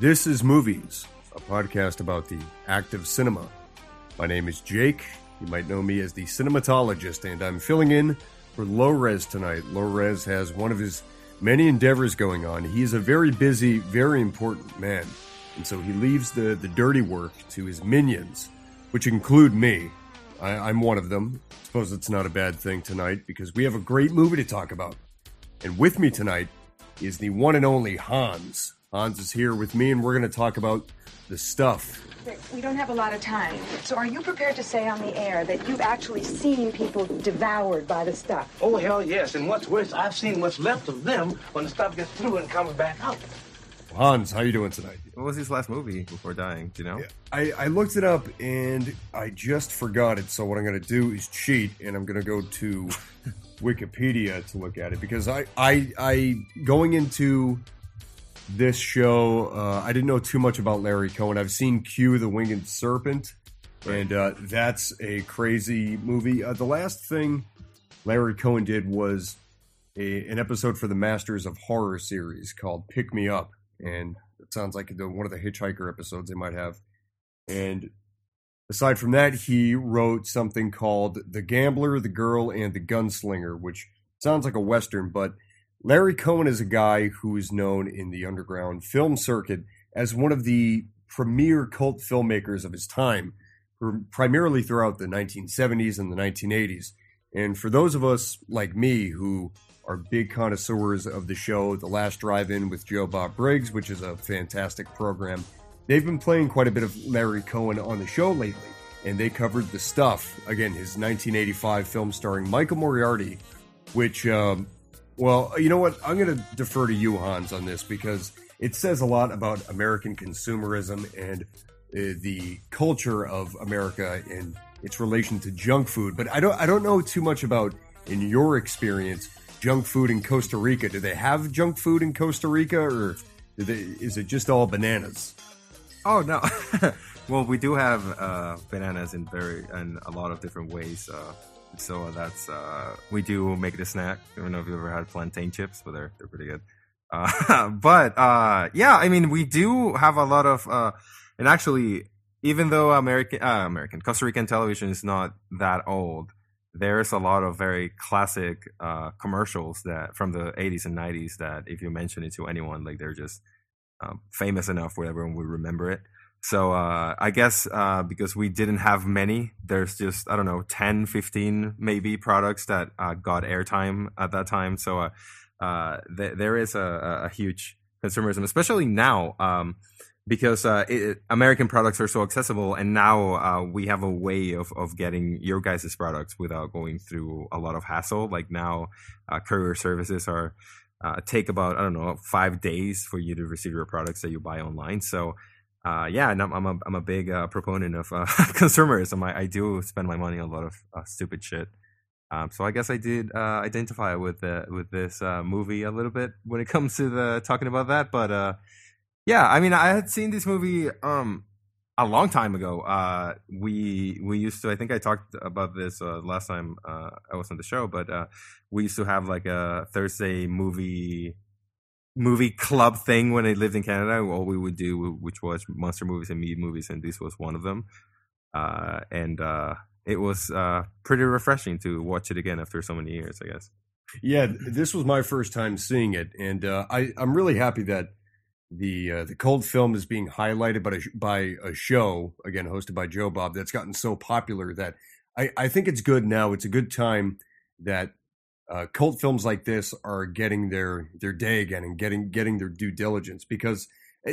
This is Movies, a podcast about the act of cinema. My name is Jake. You might know me as the cinematologist, and I'm filling in for Low Res tonight. Low Res has one of his many endeavors going on. He's a very busy, very important man, and so he leaves the dirty work to his minions, which include me. I'm one of them. I suppose it's not a bad thing tonight, because we have a great movie to talk about. And with me tonight is the one and only Hans. Hans is here with me, and we're going to talk about the stuff. We don't have a lot of time, so are you prepared to say on the air that you've actually seen people devoured by the stuff? Oh, hell yes, and what's worse, I've seen what's left of them when the stuff gets through and comes back out. Hans, how are you doing tonight? What was his last movie before dying, do you know? Yeah, I looked it up, and I just forgot it, so what I'm going to do is cheat, and I'm going to go to Wikipedia to look at it, because I going into this show, I didn't know too much about Larry Cohen. I've seen Q, the Winged Serpent, and that's a crazy movie. The last thing Larry Cohen did was an episode for the Masters of Horror series called Pick Me Up, and it sounds like one of the Hitchhiker episodes they might have. And aside from that, he wrote something called The Gambler, The Girl, and The Gunslinger, which sounds like a Western, but Larry Cohen is a guy who is known in the underground film circuit as one of the premier cult filmmakers of his time, primarily throughout the 1970s and the 1980s. And for those of us like me who are big connoisseurs of the show The Last Drive-In with Joe Bob Briggs, which is a fantastic program, they've been playing quite a bit of Larry Cohen on the show lately, and they covered The Stuff, again, his 1985 film starring Michael Moriarty, which... Well, you know what? I'm going to defer to you, Hans, on this, because it says a lot about American consumerism and the culture of America and its relation to junk food. But I don't know too much about, in your experience, junk food in Costa Rica. Do they have junk food in Costa Rica, or is it just all bananas? Oh, no. Well, we do have bananas in a lot of different ways. So that's, we do make it a snack. I don't know if you've ever had plantain chips, but they're pretty good. Yeah, I mean, we do have a lot of, and actually, even though Costa Rican television is not that old, there's a lot of very classic commercials that from the 80s and 90s that if you mention it to anyone, like they're just famous enough where everyone would remember it. So I guess because we didn't have many, there's just, I don't know, 10, 15 maybe products that got airtime at that time. So there is a huge consumerism, especially now, because American products are so accessible. And now we have a way of getting your guys' products without going through a lot of hassle. Like now courier services are take about, I don't know, 5 days for you to receive your products that you buy online. So yeah, and I'm a big proponent of consumerism. I do spend my money on a lot of stupid shit. So I guess I did identify with this movie a little bit when it comes to the talking about that. But yeah, I mean, I had seen this movie a long time ago. We used to, I think I talked about this last time I was on the show, but we used to have like a Thursday movie club thing when I lived in Canada. All we would do, which was monster movies and meat movies, and this was one of them. And it was pretty refreshing to watch it again after so many years, I guess. Yeah, this was my first time seeing it, and I'm really happy that the cult film is being highlighted by a show, again, hosted by Joe Bob, that's gotten so popular that I think it's good now. It's a good time that cult films like this are getting their day again and getting their due diligence, because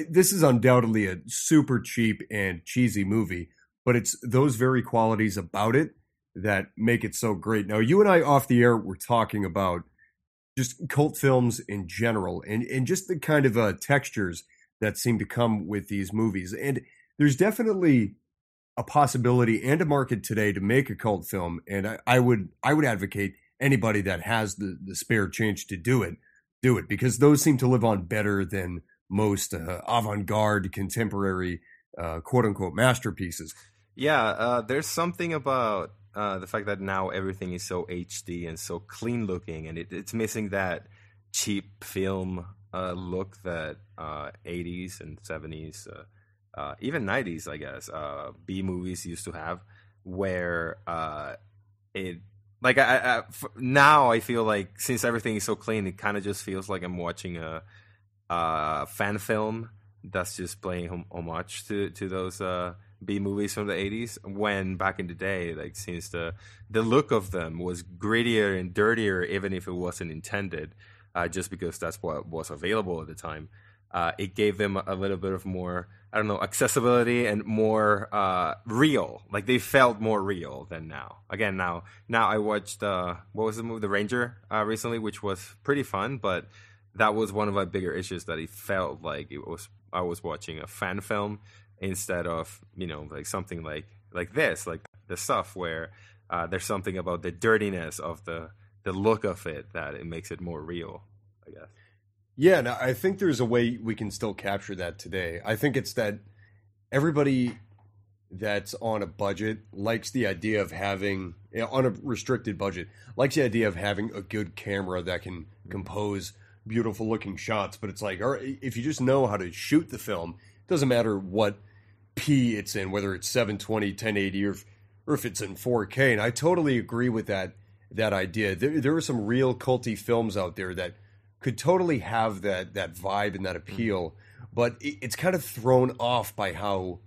this is undoubtedly a super cheap and cheesy movie, but it's those very qualities about it that make it so great. Now, you and I off the air were talking about just cult films in general and just the kind of textures that seem to come with these movies. And there's definitely a possibility and a market today to make a cult film, and I would advocate anybody that has the spare change to do it, because those seem to live on better than most avant-garde contemporary quote-unquote masterpieces. Yeah, there's something about the fact that now everything is so HD and so clean looking, and it's missing that cheap film look that 80s and 70s, even 90s, I guess, B-movies used to have, where it... Like, now I feel like, since everything is so clean, it kind of just feels like I'm watching a fan film that's just playing homage to those B movies from the 80s. When back in the day, like, since the look of them was grittier and dirtier, even if it wasn't intended, just because that's what was available at the time, it gave them a little bit of more, I don't know, accessibility and more real. Like, they felt more real than now. Again, now I watched, what was the movie? The Ranger recently, which was pretty fun, but that was one of my bigger issues, that it felt like I was watching a fan film instead of, you know, like something like this, like the stuff where there's something about the dirtiness of the look of it that it makes it more real, I guess. Yeah, no, I think there's a way we can still capture that today. I think it's that everybody that's on a budget likes the idea of having, on a restricted budget, likes the idea of having a good camera that can compose beautiful looking shots. But it's like, all right, if you just know how to shoot the film, it doesn't matter what P it's in, whether it's 720, 1080, or if it's in 4K. And I totally agree with that idea. There are some real culty films out there that could totally have that vibe and that appeal, but it's kind of thrown off by how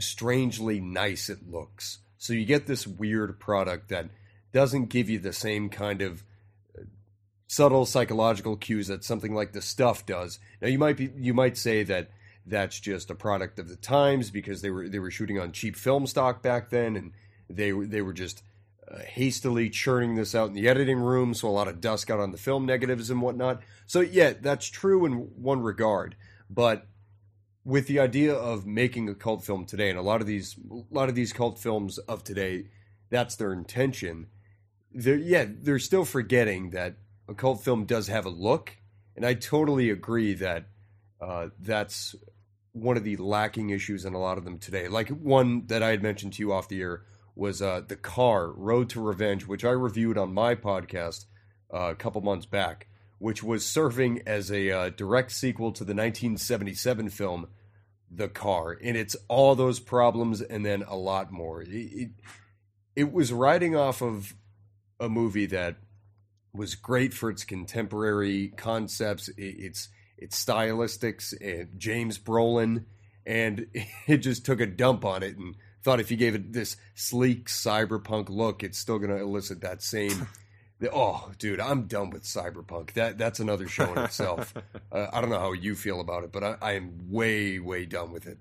strangely nice it looks. So you get this weird product that doesn't give you the same kind of subtle psychological cues that something like The Stuff does. Now you might say that that's just a product of the times, because they were shooting on cheap film stock back then, and they were just hastily churning this out in the editing room, so a lot of dust got on the film negatives and whatnot. So yeah, that's true in one regard, but with the idea of making a cult film today, and a lot of these cult films of today, that's their intention. They're still forgetting that a cult film does have a look, and I totally agree that that's one of the lacking issues in a lot of them today. Like, one that I had mentioned to you off the air was The Car Road to Revenge, which I reviewed on my podcast a couple months back, which was serving as a direct sequel to the 1977 film The Car, and it's all those problems and then a lot more. It was riding off of a movie that was great for its contemporary concepts, its stylistics, and James Brolin, and it just took a dump on it and thought if you gave it this sleek cyberpunk look, it's still going to elicit that same... Oh, dude, I'm done with cyberpunk. That's another show in itself. I don't know how you feel about it, but I am way, way done with it.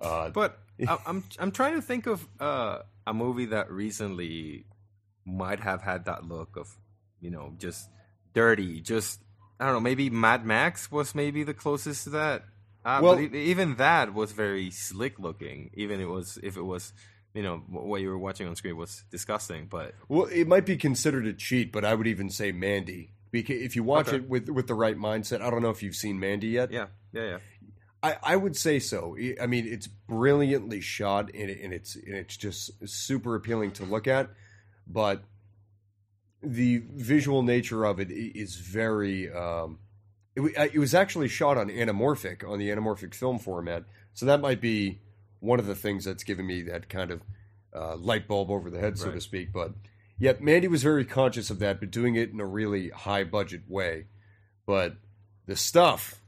But I'm trying to think of a movie that recently might have had that look of, you know, just dirty, just, I don't know, maybe Mad Max was maybe the closest to that. Well, but even that was very slick looking. Even if it was, you know, what you were watching on screen was disgusting. But well, it might be considered a cheat. But I would even say Mandy, because if you watch it with the right mindset, I don't know if you've seen Mandy yet. Yeah. I would say so. I mean, it's brilliantly shot, and it's just super appealing to look at. But the visual nature of it is very. It was actually shot on the anamorphic film format. So that might be one of the things that's given me that kind of light bulb over the head, so to speak. But yet, Mandy was very conscious of that, but doing it in a really high budget way. But the stuff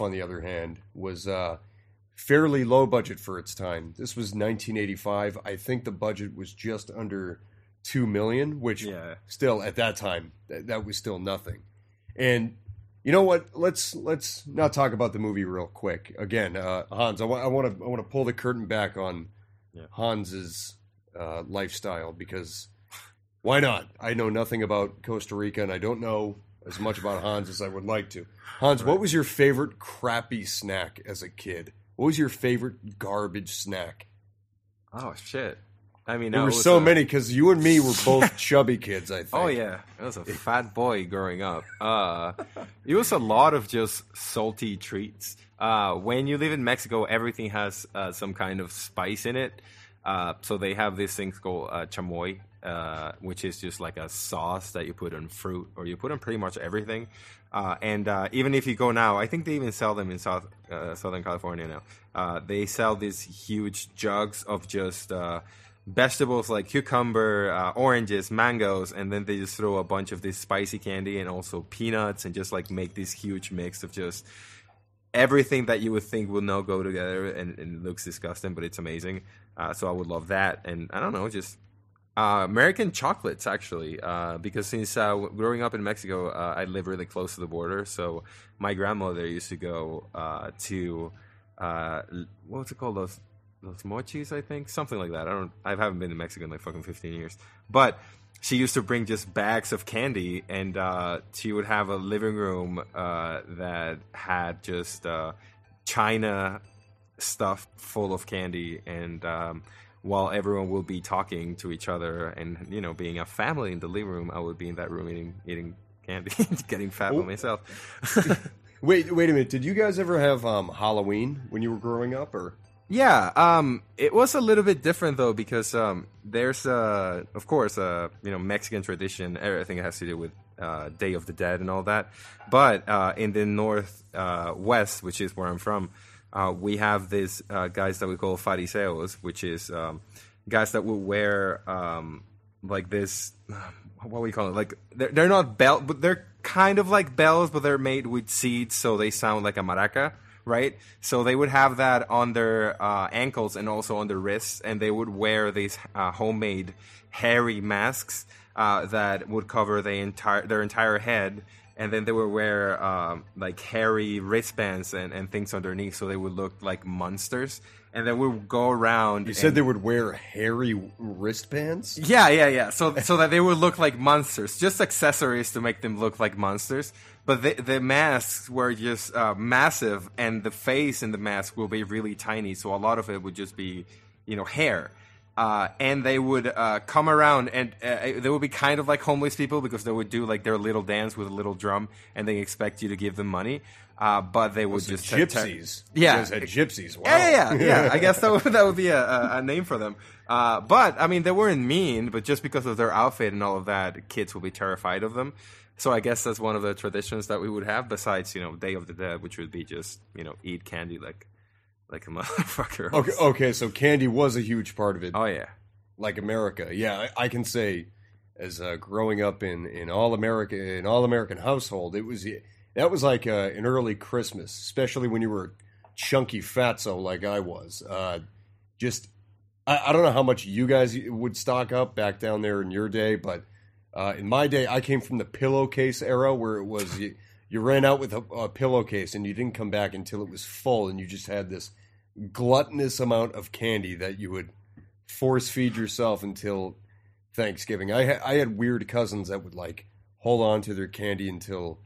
on the other hand, was fairly low budget for its time. This was 1985. I think the budget was just under $2 million, which still at that time, that was still nothing. And you know what? Let's not talk about the movie real quick. Again, Hans, I want to pull the curtain back on Hans's lifestyle, because why not? I know nothing about Costa Rica, and I don't know as much about Hans as I would like to. Hans, what was your favorite crappy snack as a kid? What was your favorite garbage snack? Oh shit! I mean, there were so many, because you and me were both chubby kids, I think. Oh, yeah. I was a fat boy growing up. It was a lot of just salty treats. When you live in Mexico, everything has some kind of spice in it. So they have these things called chamoy, which is just like a sauce that you put on fruit, or you put on pretty much everything. And even if you go now, I think they even sell them in Southern California now. They sell these huge jugs of just vegetables like cucumber, oranges, mangoes, and then they just throw a bunch of this spicy candy and also peanuts, and just like make this huge mix of just everything that you would think will now go together, and it looks disgusting, but it's amazing. So I would love that. And I don't know, just American chocolates, actually, because since growing up in Mexico, I live really close to the border. So my grandmother used to go to what's it called, those mochis, I think, something like that. I haven't been to Mexico in like fucking 15 years, but she used to bring just bags of candy, and she would have a living room that had just china stuff full of candy, and while everyone will be talking to each other and, you know, being a family in the living room, I would be in that room eating candy, getting fat by myself. Wait a minute. Did you guys ever have Halloween when you were growing up, or? Yeah. It was a little bit different though, because there's of course Mexican tradition. Everything has to do with Day of the Dead and all that. But in the Northwest, which is where I'm from, we have these guys that we call fariseos, which is guys that will wear like this. What do we call it? Like they're not bells, but they're kind of like bells, but they're made with seeds, so they sound like a maraca, right? So they would have that on their ankles and also on their wrists, and they would wear these homemade hairy masks that would cover their entire head. And then they would wear like hairy wristbands and things underneath, so they would look like monsters. And then we would go around. You said they would wear hairy wristbands? Yeah. So that they would look like monsters. Just accessories to make them look like monsters. But the masks were just massive, and the face in the mask will be really tiny. So a lot of it would just be, hair. And they would come around, and they would be kind of like homeless people, because they would do like their little dance with a little drum, and they expect you to give them money. But they would just gypsies. Yeah, just gypsies. Wow. Yeah. I guess that would be a name for them. But I mean, they weren't mean, but just because of their outfit and all of that, kids would be terrified of them. So I guess that's one of the traditions that we would have, besides Day of the Dead, which would be just eat candy like a motherfucker. Okay, so candy was a huge part of it. Oh, yeah. Like America. Yeah, I can say, as growing up in all American household, that was like an early Christmas, especially when you were chunky fatso like I was. I don't know how much you guys would stock up back down there in your day, but in my day, I came from the pillowcase era, where it was... You ran out with a pillowcase, and you didn't come back until it was full, and you just had this gluttonous amount of candy that you would force feed yourself until Thanksgiving. I had weird cousins that would hold on to their candy until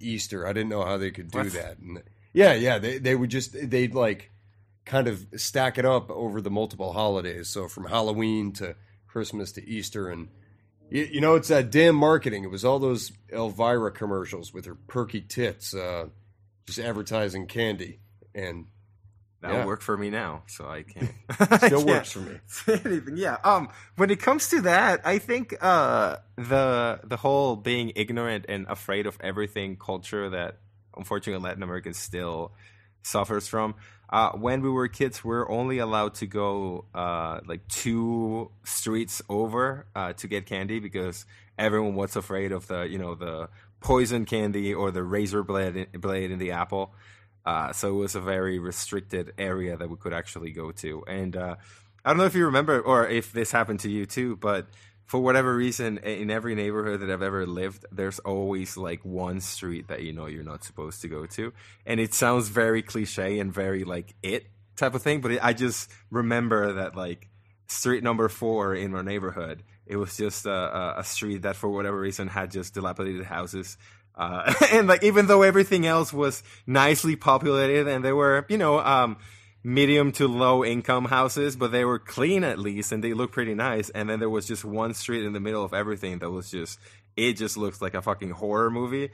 Easter. I didn't know how they could do that. And yeah, they would just they'd kind of stack it up over the multiple holidays. So from Halloween to Christmas to Easter and. It's that damn marketing. It was all those Elvira commercials with her perky tits, just advertising candy. And that would work for me now, so I can't. Still works for me. Yeah. When it comes to that, I think the whole being ignorant and afraid of everything culture that, unfortunately, Latin America still suffers from. When we were kids, we were only allowed to go 2 streets over to get candy, because everyone was afraid of the poison candy or the razor blade in the apple. So it was a very restricted area that we could actually go to. And I don't know if you remember, or if this happened to you too, but for whatever reason, in every neighborhood that I've ever lived, there's always one street that you're not supposed to go to. And it sounds very cliche and very it type of thing, but I just remember that street number 4 in our neighborhood, it was just a street that for whatever reason had just dilapidated houses. And even though everything else was nicely populated, and they were, medium to low income houses, but they were clean at least, and they looked pretty nice. And then there was just one street in the middle of everything that was it just looks like a fucking horror movie.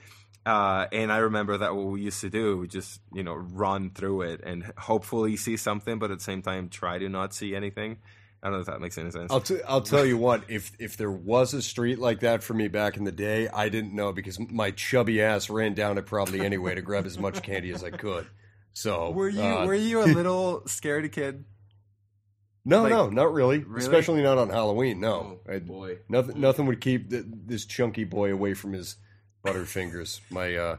And I remember that what we used to do, we just, run through it and hopefully see something, but at the same time try to not see anything. I don't know if that makes any sense. I'll tell you what, if there was a street like that for me back in the day, I didn't know because my chubby ass ran down it probably anyway to grab as much candy as I could. So were you a little scaredy kid? No, like, no, not really. Especially not on Halloween. No, oh, boy, nothing would keep this chunky boy away from his Butterfingers, my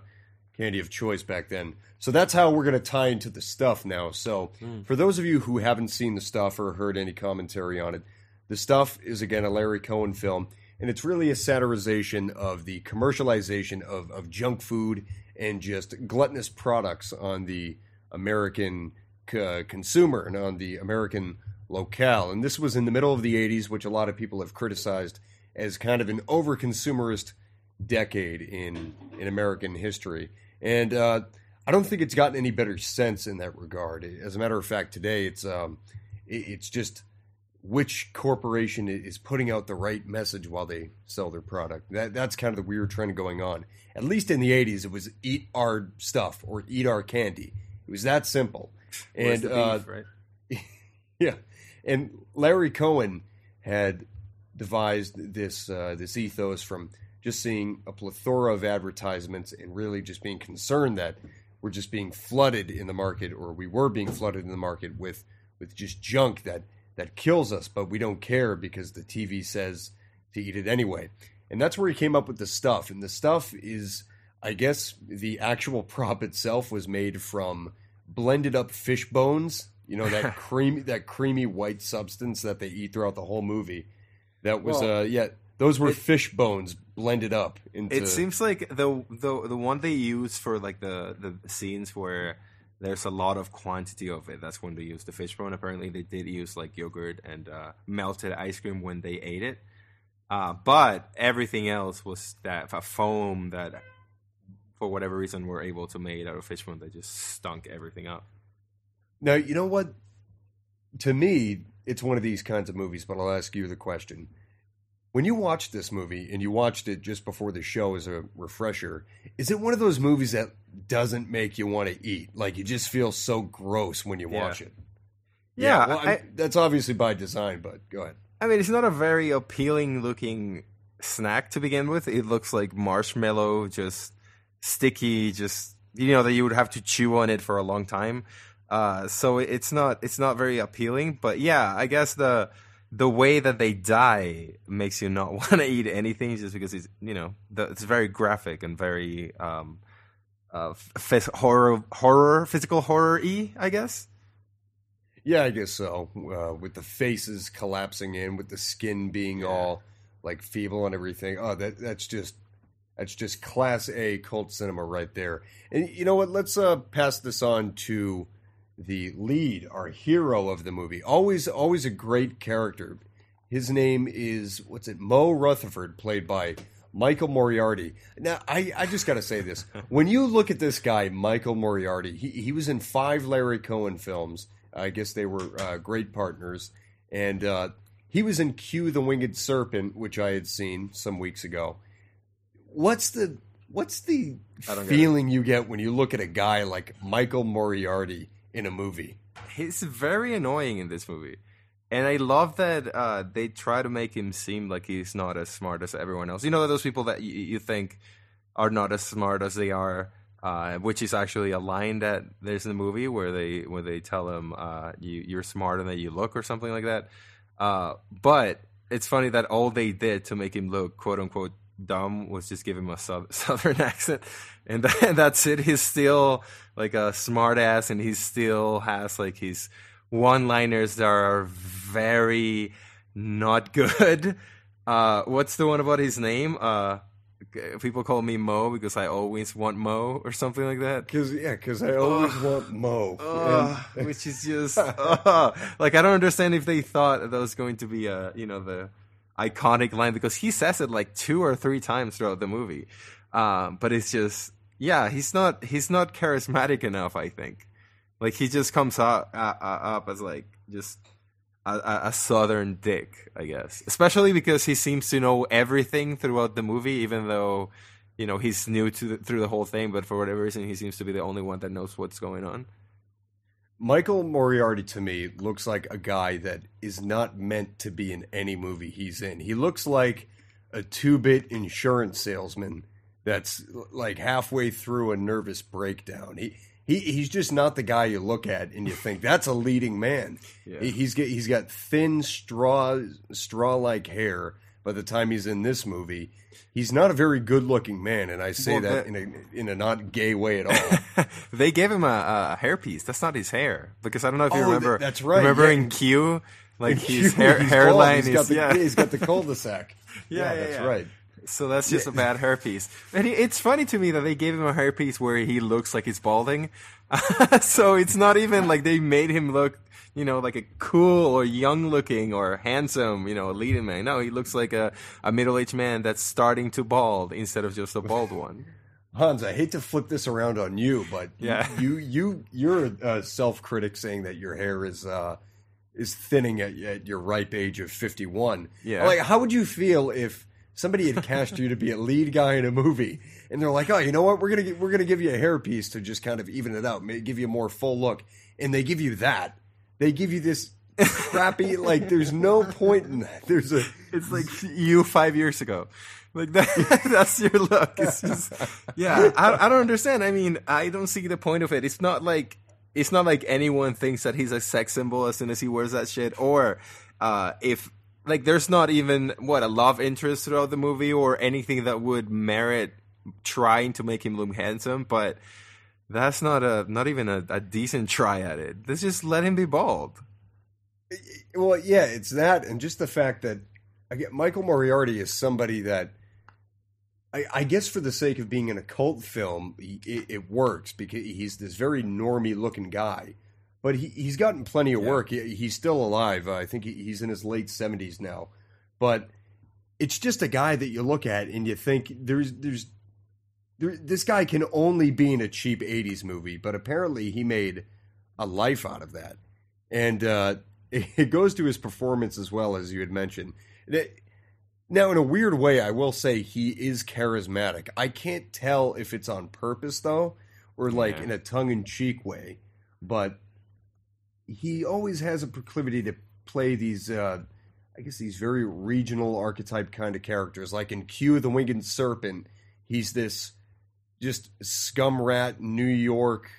candy of choice back then. So that's how we're going to tie into the stuff now. So for those of you who haven't seen the stuff or heard any commentary on it, the stuff is, again, a Larry Cohen film, and it's really a satirization of the commercialization of junk food and just gluttonous products on the American consumer and on the American locale. And this was in the middle of the 80s, which a lot of people have criticized as kind of an over-consumerist decade in American history. And I don't think it's gotten any better sense in that regard. As a matter of fact, today it's just which corporation is putting out the right message while they sell their product. That's kind of the weird trend going on. At least in the 80s, it was eat our stuff or eat our candy. It was that simple. And beef, right? Yeah. And Larry Cohen had devised this ethos from just seeing a plethora of advertisements and really just being concerned that we're just being flooded in the market, or we were being flooded in the market with just junk that kills us, but we don't care because the TV says to eat it anyway. And that's where he came up with the stuff. And the stuff is, I guess, the actual prop itself was made from blended up fish bones, you know, that creamy white substance that they eat throughout the whole movie. That was, those were fish bones blended up into. It seems like the one they use for like the scenes where there's a lot of quantity of it. That's when they use the fish bone. Apparently, they did use like yogurt and melted ice cream when they ate it. But everything else was that foam that, for whatever reason, were able to make out of fish bone that just stunk everything up. Now you know what? To me, it's one of these kinds of movies. But I'll ask you the question. When you watch this movie, and you watched it just before the show as a refresher, is it one of those movies that doesn't make you want to eat? Like, you just feel so gross when you watch it. Yeah. Well, that's obviously by design, but go ahead. I mean, it's not a very appealing-looking snack to begin with. It looks like marshmallow, just sticky, just, you know, that you would have to chew on it for a long time. So it's not very appealing. But, yeah, I guess the way that they die makes you not want to eat anything, just because it's, you know, it's very graphic and very physical horror-y, I guess. Yeah, I guess so. With the faces collapsing in, with the skin being all like feeble and everything. Oh, that's just class A cult cinema right there. And you know what? Let's pass this on to the lead, our hero of the movie, always a great character. His name is, Mo Rutherford, played by Michael Moriarty. Now, I just got to say this. When you look at this guy, Michael Moriarty, he was in 5 Larry Cohen films. I guess they were great partners. And he was in Q, the Winged Serpent, which I had seen some weeks ago. What's the feeling you get when you look at a guy like Michael Moriarty in a movie? He's very annoying in this movie. And I love that they try to make him seem like he's not as smart as everyone else. You know, those people that you think are not as smart as they are, which is actually a line that there's in the movie where they tell him you're smarter than you look or something like that. But it's funny that all they did to make him look, quote-unquote, dumb was just give him a southern accent, and that's it. He's still like a smart ass, and he still has like his one-liners that are very not good. What's the one about his name? People call me Mo because I always want Mo or something like that. Because I always want Mo, which is just like, I don't understand if they thought that was going to be the iconic line, because he says it like 2 or 3 times throughout the movie. But it's just, he's not charismatic enough, I think. Like, he just comes up as like just a southern dick, I guess. Especially because he seems to know everything throughout the movie, even though, you know, he's new through the whole thing. But for whatever reason, he seems to be the only one that knows what's going on. Michael Moriarty, to me, looks like a guy that is not meant to be in any movie he's in. He looks like a two-bit insurance salesman that's like halfway through a nervous breakdown. He's just not the guy you look at and you think, that's a leading man. Yeah. He's got thin, straw-like hair. By the time he's in this movie, he's not a very good-looking man, and I say in a not gay way at all. They gave him a hairpiece. That's not his hair, because I don't know if you remember. That's right. Remember in Q, like his hairline is he's got the cul-de-sac. Right. So that's just a bad hairpiece. And it's funny to me that they gave him a hairpiece where he looks like he's balding. So it's not even like they made him look, you know, like a cool or young-looking or handsome, you know, leading man. No, he looks like a middle-aged man that's starting to bald instead of just a bald one. Hans, I hate to flip this around on you, but you're a self-critic saying that your hair is thinning at your ripe age of 51. Yeah. Like, how would you feel if somebody had cast you to be a lead guy in a movie, and they're like, "Oh, you know what? We're gonna give you a hairpiece to just kind of even it out, give you a more full look." And they give you that. They give you this crappy. Like, there's no point in that. It's like you 5 years ago. Like that's your look. It's just I don't understand. I mean, I don't see the point of it. It's not like anyone thinks that he's a sex symbol as soon as he wears that shit, or if. Like, there's not even, a love interest throughout the movie or anything that would merit trying to make him look handsome, but that's not even a decent try at it. Let's just let him be bald. Well, yeah, it's that, and just the fact that, again, Michael Moriarty is somebody that, I guess for the sake of being in a cult film, it works, because he's this very normie-looking guy. But he's gotten plenty of work. He's still alive. I think he's in his late 70s now. But it's just a guy that you look at and you think, this guy can only be in a cheap 80s movie. But apparently he made a life out of that. And it goes to his performance as well, as you had mentioned. Now, in a weird way, I will say he is charismatic. I can't tell if it's on purpose, though, or in a tongue-in-cheek way. But he always has a proclivity to play these, these very regional archetype kind of characters. Like in Q, the Winged Serpent, he's this just scum rat New York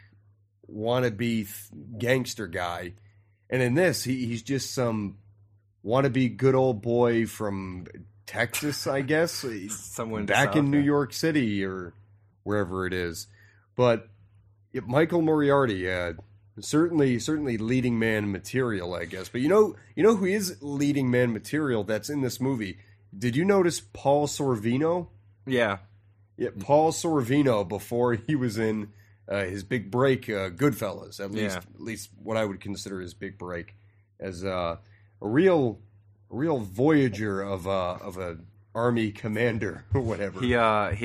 wannabe gangster guy. And in this, he's just some wannabe good old boy from Texas, I guess. Someone back in New York City or wherever it is. But Michael Moriarty... Certainly leading man material, I guess. But you know who is leading man material that's in this movie? Did you notice Paul Sorvino? Yeah, Paul Sorvino, before he was in his big break, Goodfellas, at least what I would consider his big break, as a real voyager of a army commander or whatever. He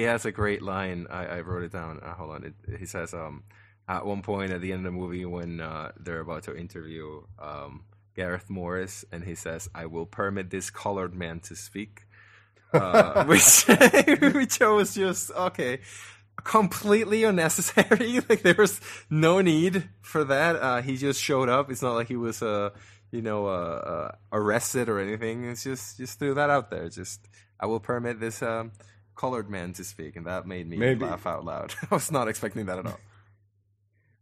has a great line. I wrote it down. Hold on. He says, at one point at the end of the movie when they're about to interview Garrett Morris, and he says, "I will permit this colored man to speak," which I was just, okay, completely unnecessary. Like, there was no need for that. He just showed up. It's not like he was, arrested or anything. It's just threw that out there. Just, "I will permit this colored man to speak," and that made me laugh out loud. I was not expecting that at all.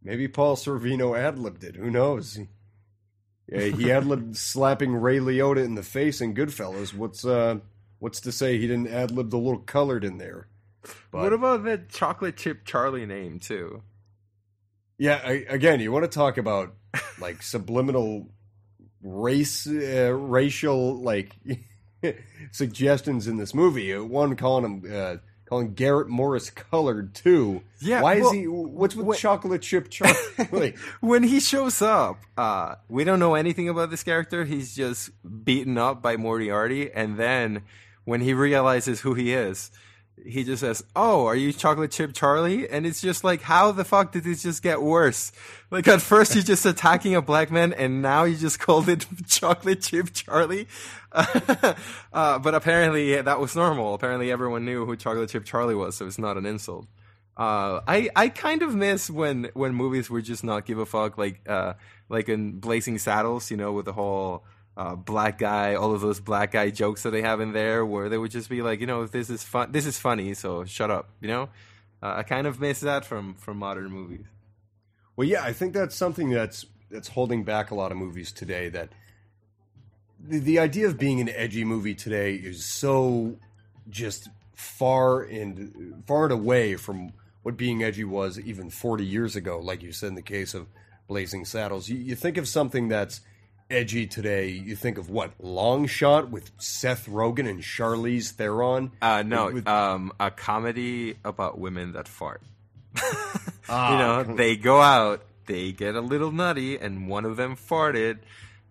Maybe Paul Sorvino ad-libbed it. Who knows? Yeah, he ad-libbed slapping Ray Liotta in the face in Goodfellas. What's to say he didn't ad-lib the little colored in there? But, what about that chocolate chip Charlie name, too? Yeah, again, you want to talk about, like, subliminal racial, like, suggestions in this movie. One calling him... calling Garrett Morris colored too. Yeah, why is he? What's with chocolate chip Charlie? When he shows up, we don't know anything about this character. He's just beaten up by Moriarty, and then when he realizes who he is, he just says, "Oh, are you chocolate chip Charlie?" And it's just like, how the fuck did this just get worse? Like, at first you're just attacking a black man, and now you just called it chocolate chip Charlie. But apparently that was normal. Apparently everyone knew who chocolate chip Charlie was, so it's not an insult. I kind of miss when movies were just not give a fuck, like in Blazing Saddles, you know, with the whole black guy, all of those black guy jokes that they have in there, where they would just be like, you know, this is funny, so shut up, you know. I kind of miss that from modern movies. Well, yeah, I think that's something that's holding back a lot of movies today. That the idea of being an edgy movie today is so just far and away from what being edgy was even 40 years ago, like you said in the case of Blazing Saddles. You think of something that's edgy today, you think of what? Long Shot with Seth Rogen and Charlize Theron? A comedy about women that fart. You know, they go out, they get a little nutty, and one of them farted.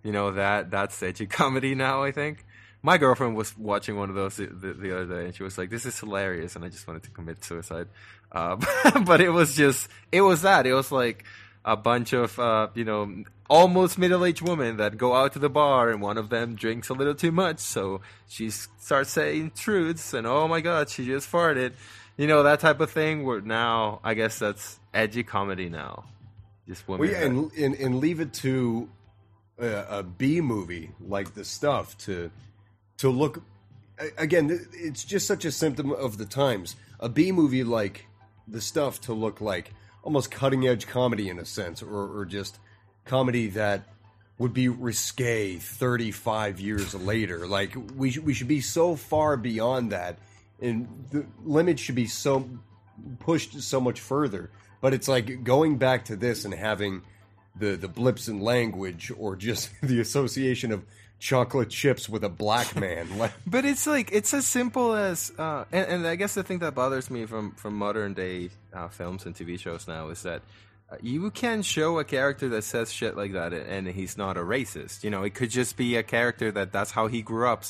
You know, that's edgy comedy now, I think. My girlfriend was watching one of those the other day, and she was like, "This is hilarious," and I just wanted to commit suicide. But it was that. It was like a bunch of, you know, almost middle-aged women that go out to the bar, and one of them drinks a little too much, so she starts saying truths, and oh my god, she just farted. You know, that type of thing, where now, I guess that's edgy comedy now. Just women. Well, yeah, and leave it to a B movie like The Stuff to look, again, it's just such a symptom of the times. A B movie like The Stuff to look like almost cutting-edge comedy in a sense, or just comedy that would be risque 35 years later. Like, we should be so far beyond that, and the limit should be so pushed so much further. But it's like going back to this and having the blips in language, or just the association of chocolate chips with a black man. But it's like, it's as simple as and I guess the thing that bothers me from modern day films and TV shows now is that you can show a character that says shit like that and he's not a racist. You know, it could just be a character that's how he grew up,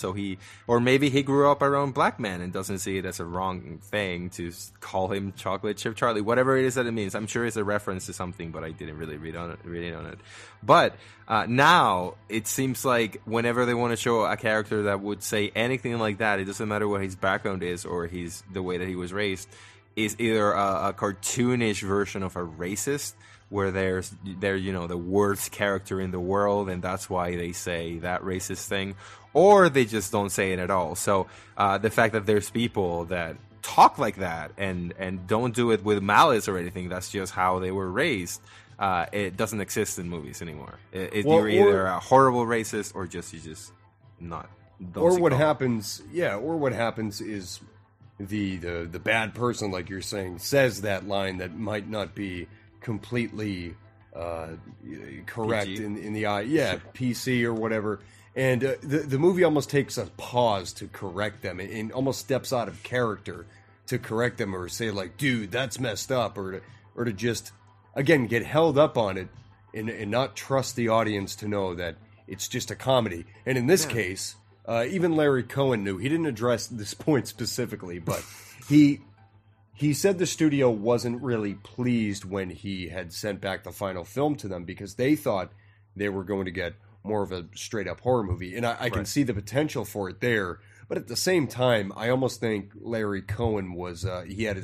or maybe he grew up around black men and doesn't see it as a wrong thing to call him Chocolate Chip Charlie, whatever it is that it means. I'm sure it's a reference to something, but I didn't really read on it. But now it seems like whenever they want to show a character that would say anything like that, it doesn't matter what his background is or his the way that he was raised, is either a cartoonish version of a racist, where they're you know, the worst character in the world, and that's why they say that racist thing, or they just don't say it at all. So the fact that there's people that talk like that and don't do it with malice or anything, that's just how they were raised, it doesn't exist in movies anymore. You're either a horrible racist or just not. Or what happens, yeah, or what happens is the bad person, like you're saying, says that line that might not be completely correct in the eye, yeah, PC or whatever, and the movie almost takes a pause to correct them, and almost steps out of character to correct them, or say like, dude, that's messed up, or to just again get held up on it and not trust the audience to know that it's just a comedy. And in this case, even Larry Cohen knew. He didn't address this point specifically, but he said the studio wasn't really pleased when he had sent back the final film to them, because they thought they were going to get more of a straight-up horror movie. And I can see the potential for it there. But at the same time, I almost think Larry Cohen was he had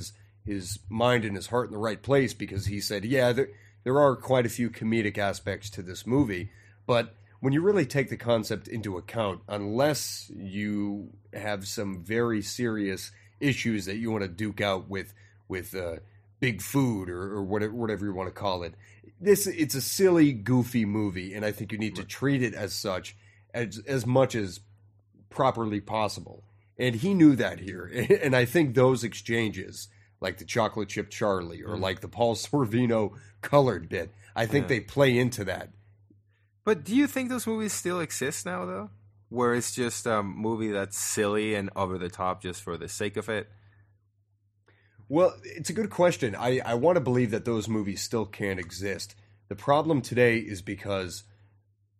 his mind and his heart in the right place, because he said, yeah, there are quite a few comedic aspects to this movie, but when you really take the concept into account, unless you have some very serious issues that you want to duke out with big food or whatever you want to call it, it's a silly, goofy movie, and I think you need to treat it as such as much as properly possible. And he knew that here, and I think those exchanges, like the Chocolate Chip Charlie or like the Paul Sorvino colored bit, I think they play into that. But do you think those movies still exist now, though? Where it's just a movie that's silly and over the top just for the sake of it? Well, it's a good question. I want to believe that those movies still can exist. The problem today is because,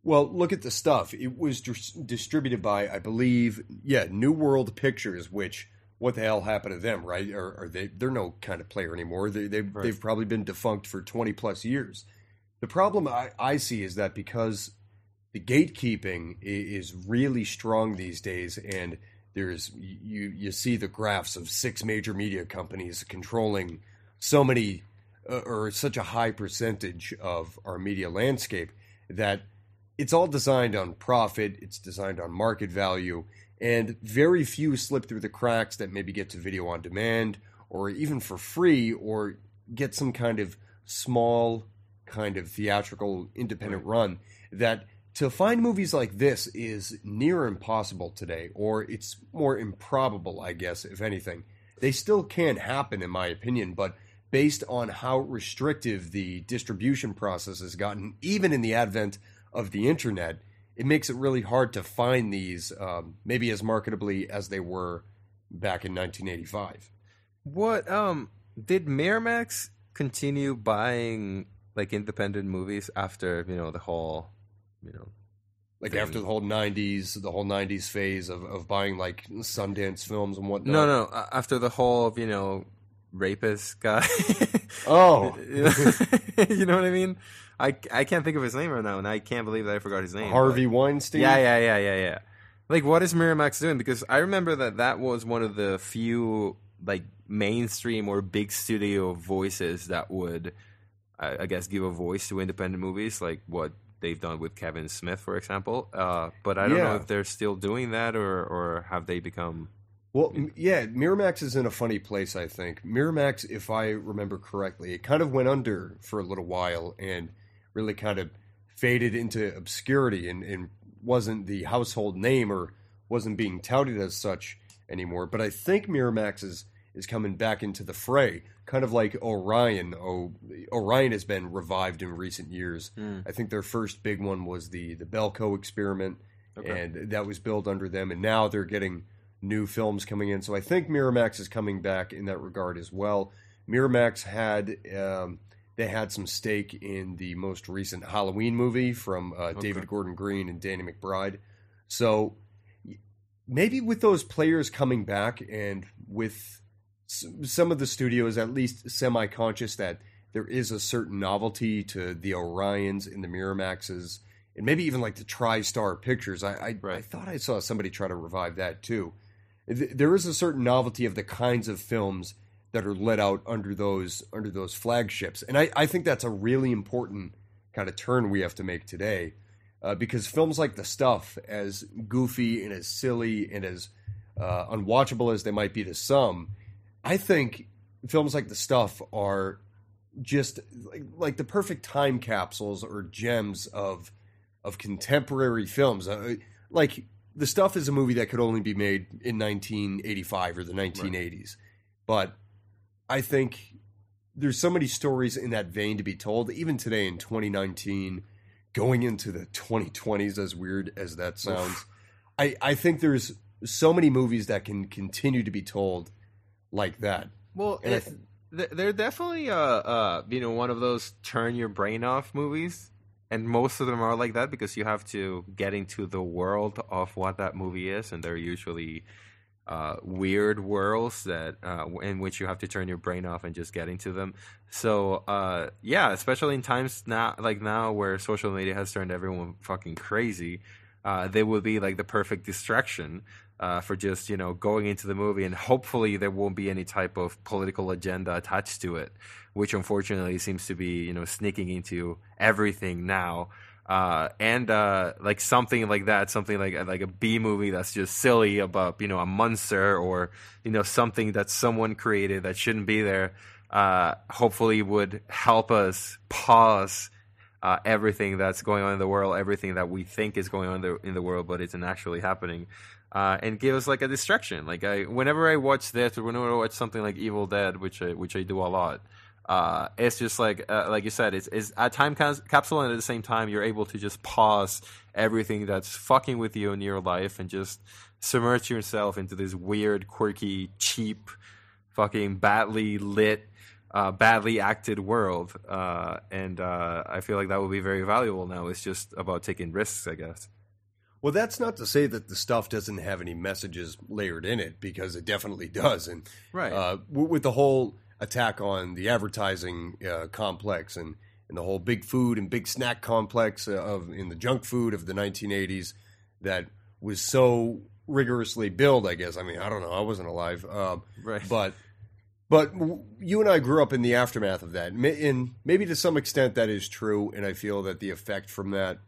well, look at The Stuff. It was distributed by, I believe, New World Pictures, which, what the hell happened to them, right? Or they're no kind of player anymore. They've probably been defunct for 20-plus years. The problem I see is that because the gatekeeping is really strong these days, and there's you see the graphs of 6 major media companies controlling so many or such a high percentage of our media landscape that it's all designed on profit, it's designed on market value, and very few slip through the cracks that maybe get to video on demand or even for free or get some kind of small kind of theatrical independent run that to find movies like this is near impossible today, or it's more improbable, I guess, if anything. They still can happen, in my opinion, but based on how restrictive the distribution process has gotten, even in the advent of the internet, it makes it really hard to find these maybe as marketably as they were back in 1985. What, did Miramax continue buying, like, independent movies after, you know, the whole... You know, like thing. After the whole '90s phase of buying like Sundance films and whatnot. No, after the whole rapist guy. Oh, you know what I mean? I can't think of his name right now, and I can't believe that I forgot his name. Harvey Weinstein. Yeah. Like, what is Miramax doing? Because I remember that was one of the few like mainstream or big studio voices that would, I guess, give a voice to independent movies. Like what they've done with Kevin Smith, for example. But I don't know if they're still doing that or have they become... Well, Miramax is in a funny place, I think. Miramax, if I remember correctly, it kind of went under for a little while and really kind of faded into obscurity and wasn't the household name or wasn't being touted as such anymore. But I think Miramax is coming back into the fray, kind of like Orion. Orion has been revived in recent years. I think their first big one was the Belko Experiment, and that was billed under them, and now they're getting new films coming in. So I think Miramax is coming back in that regard as well. Miramax had they had some stake in the most recent Halloween movie from David Gordon Green and Danny McBride. So maybe with those players coming back and with... some of the studios at least semi-conscious that there is a certain novelty to the Orions and the Miramaxes, and maybe even like the TriStar Pictures. I thought I saw somebody try to revive that too. There is a certain novelty of the kinds of films that are let out under those flagships, and I think that's a really important kind of turn we have to make today, because films like The Stuff, as goofy and as silly and as unwatchable as they might be to some, I think films like The Stuff are just like the perfect time capsules or gems of contemporary films. Like The Stuff is a movie that could only be made in 1985 or the 1980s. Right. But I think there's so many stories in that vein to be told, even today in 2019, going into the 2020s, as weird as that sounds. I think there's so many movies that can continue to be told like that. Well, they're definitely one of those turn your brain off movies, and most of them are like that because you have to get into the world of what that movie is, and they're usually weird worlds that in which you have to turn your brain off and just get into them. So especially in times now where social media has turned everyone fucking crazy, they will be like the perfect distraction for just, going into the movie, and hopefully there won't be any type of political agenda attached to it, which unfortunately seems to be, sneaking into everything now. And like something like that, something like a B movie that's just silly about, a monster or, something that someone created that shouldn't be there, hopefully would help us pause everything that's going on in the world, everything that we think is going on in the world, but isn't actually happening. And give us like a distraction. Like whenever I watch this, or whenever I watch something like Evil Dead, which I do a lot, it's just like you said, it's a time capsule, and at the same time, you're able to just pause everything that's fucking with you in your life and just submerge yourself into this weird, quirky, cheap, fucking badly lit, badly acted world. And I feel like that would be very valuable now. It's just about taking risks, I guess. Well, that's not to say that The Stuff doesn't have any messages layered in it, because it definitely does. And with the whole attack on the advertising complex and the whole big food and big snack complex in the junk food of the 1980s that was so rigorously billed, I guess. I mean, I don't know. I wasn't alive. But But you and I grew up in the aftermath of that. And maybe to some extent that is true, and I feel that the effect from that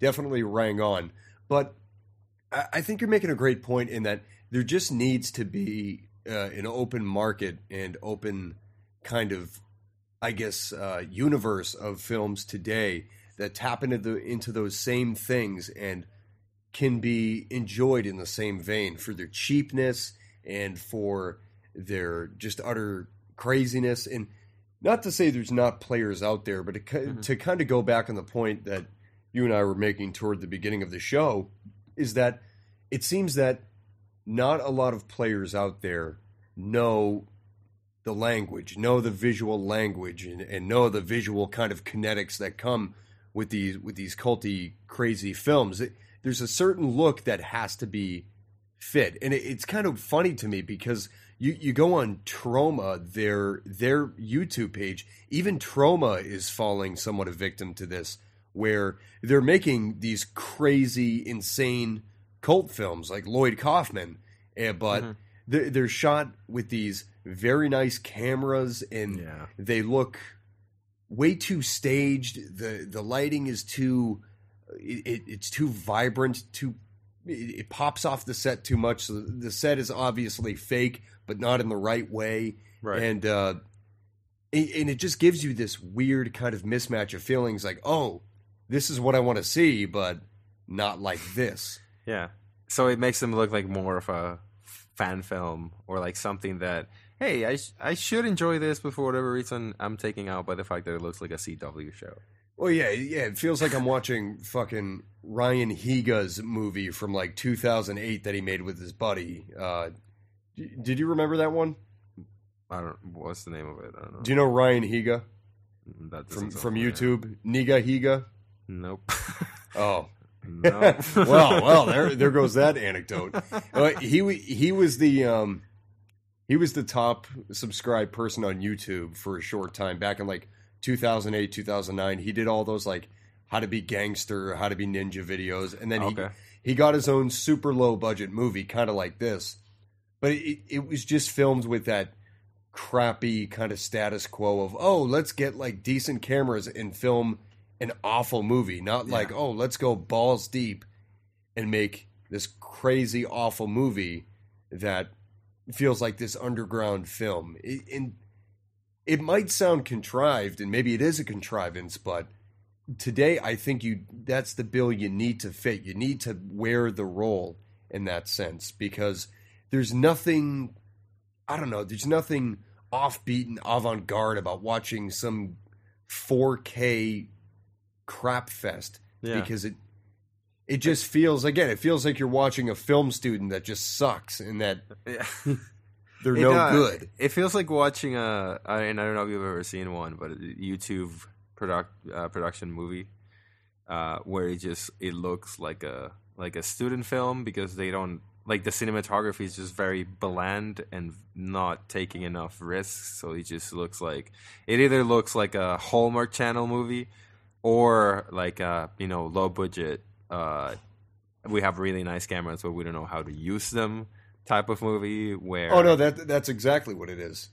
definitely rang on. But I think you're making a great point in that there just needs to be an open market and open kind of, I guess, universe of films today that tap into those same things and can be enjoyed in the same vein for their cheapness and for their just utter craziness. And not to say there's not players out there, but to kind of go back on the point that you and I were making toward the beginning of the show, is that it seems that not a lot of players out there know the language, know the visual language, and know the visual kind of kinetics that come with these culty, crazy films. There's a certain look that has to be fit. And it's kind of funny to me because you go on Troma, their YouTube page, even Troma is falling somewhat a victim to this, where they're making these crazy, insane cult films like Lloyd Kaufman, but they're shot with these very nice cameras, and they look way too staged. The lighting is too... It's too vibrant, it pops off the set too much. So the set is obviously fake, but not in the right way. Right. And it just gives you this weird kind of mismatch of feelings like, oh, this is what I want to see, but not like this. Yeah. So it makes them look like more of a fan film or like something that, hey, I should enjoy this, but for whatever reason, I'm taking out by the fact that it looks like a CW show. Well, yeah, it feels like I'm watching fucking Ryan Higa's movie from like 2008 that he made with his buddy. Did you remember that one? What's the name of it? I don't know. Do you know Ryan Higa? That from YouTube? Niga Higa? Nope. Oh. No. well, there goes that anecdote. He was the top subscribed person on YouTube for a short time back in like 2008, 2009. He did all those like how to be gangster, how to be ninja videos, and then he got his own super low budget movie, kind of like this, but it was just filmed with that crappy kind of status quo of, oh, let's get like decent cameras and film an awful movie, not like, oh, let's go balls deep and make this crazy awful movie that feels like this underground film. It might sound contrived, and maybe it is a contrivance, but today I think that's the bill you need to fit. You need to wear the role in that sense, because there's nothing, I don't know, there's nothing offbeat and avant-garde about watching some 4K crap fest, because it just feels, again, it feels like you're watching a film student that just sucks and that... Yeah. They're good. It feels like watching and I don't know if you've ever seen one, but a YouTube production movie where it looks like a student film, because they don't, like, the cinematography is just very bland and not taking enough risks. So it just looks like, it either looks like a Hallmark Channel movie or like a, low budget. We have really nice cameras, but we don't know how to use them type of movie where... Oh, no, that's exactly what it is.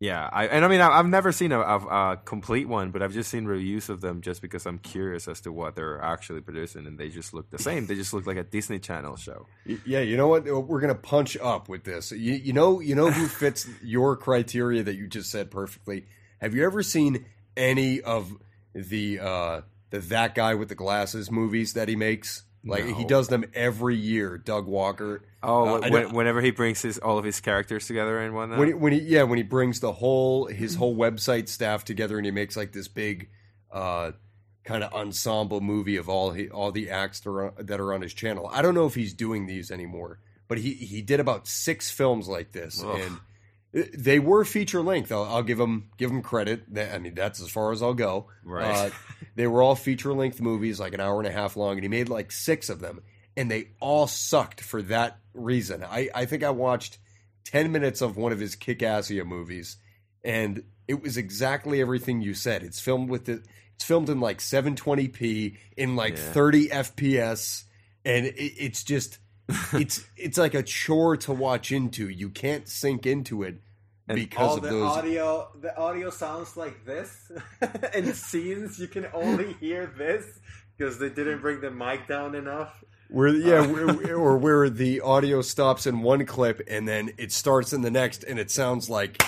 Yeah, I've never seen a complete one, but I've just seen reviews of them just because I'm curious as to what they're actually producing, and they just look the same. They just look like a Disney Channel show. Yeah, you know what? We're going to punch up with this. You know who fits your criteria that you just said perfectly? Have you ever seen any of the That Guy with the Glasses movies that he makes? Like, no. He does them every year, Doug Walker. Oh, whenever he brings all of his characters together in one. When he brings his whole website staff together, and he makes like this big kind of ensemble movie of all the acts that are on his channel. I don't know if he's doing these anymore, but he did about 6 films like this, and they were feature length. I'll give him credit. I mean, that's as far as I'll go. Right. They were all feature-length movies, like an hour and a half long, and he made like 6 of them, and they all sucked for that reason. I think I watched 10 minutes of one of his Kick-Assia movies, and it was exactly everything you said. It's filmed it's filmed in like 720p, in like 30 FPS, and it's just it's like a chore to watch into. You can't sink into it because of those. The audio sounds like this, and scenes you can only hear this because they didn't bring the mic down enough. Where the audio stops in one clip and then it starts in the next, and it sounds like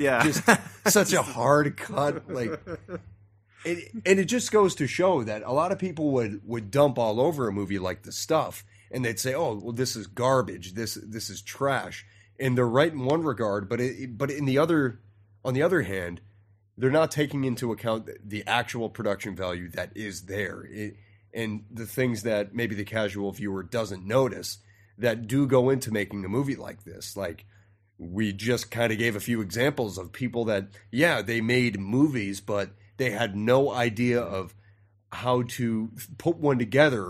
just such a hard cut. Like, and it just goes to show that a lot of people would dump all over a movie like The Stuff, and they'd say, "Oh, well, this is garbage. This is trash." And they're right in one regard, but in the other, on the other hand, they're not taking into account the actual production value that is there. And the things that maybe the casual viewer doesn't notice that do go into making a movie like this. Like, we just kind of gave a few examples of people that, yeah, they made movies, but they had no idea of how to put one together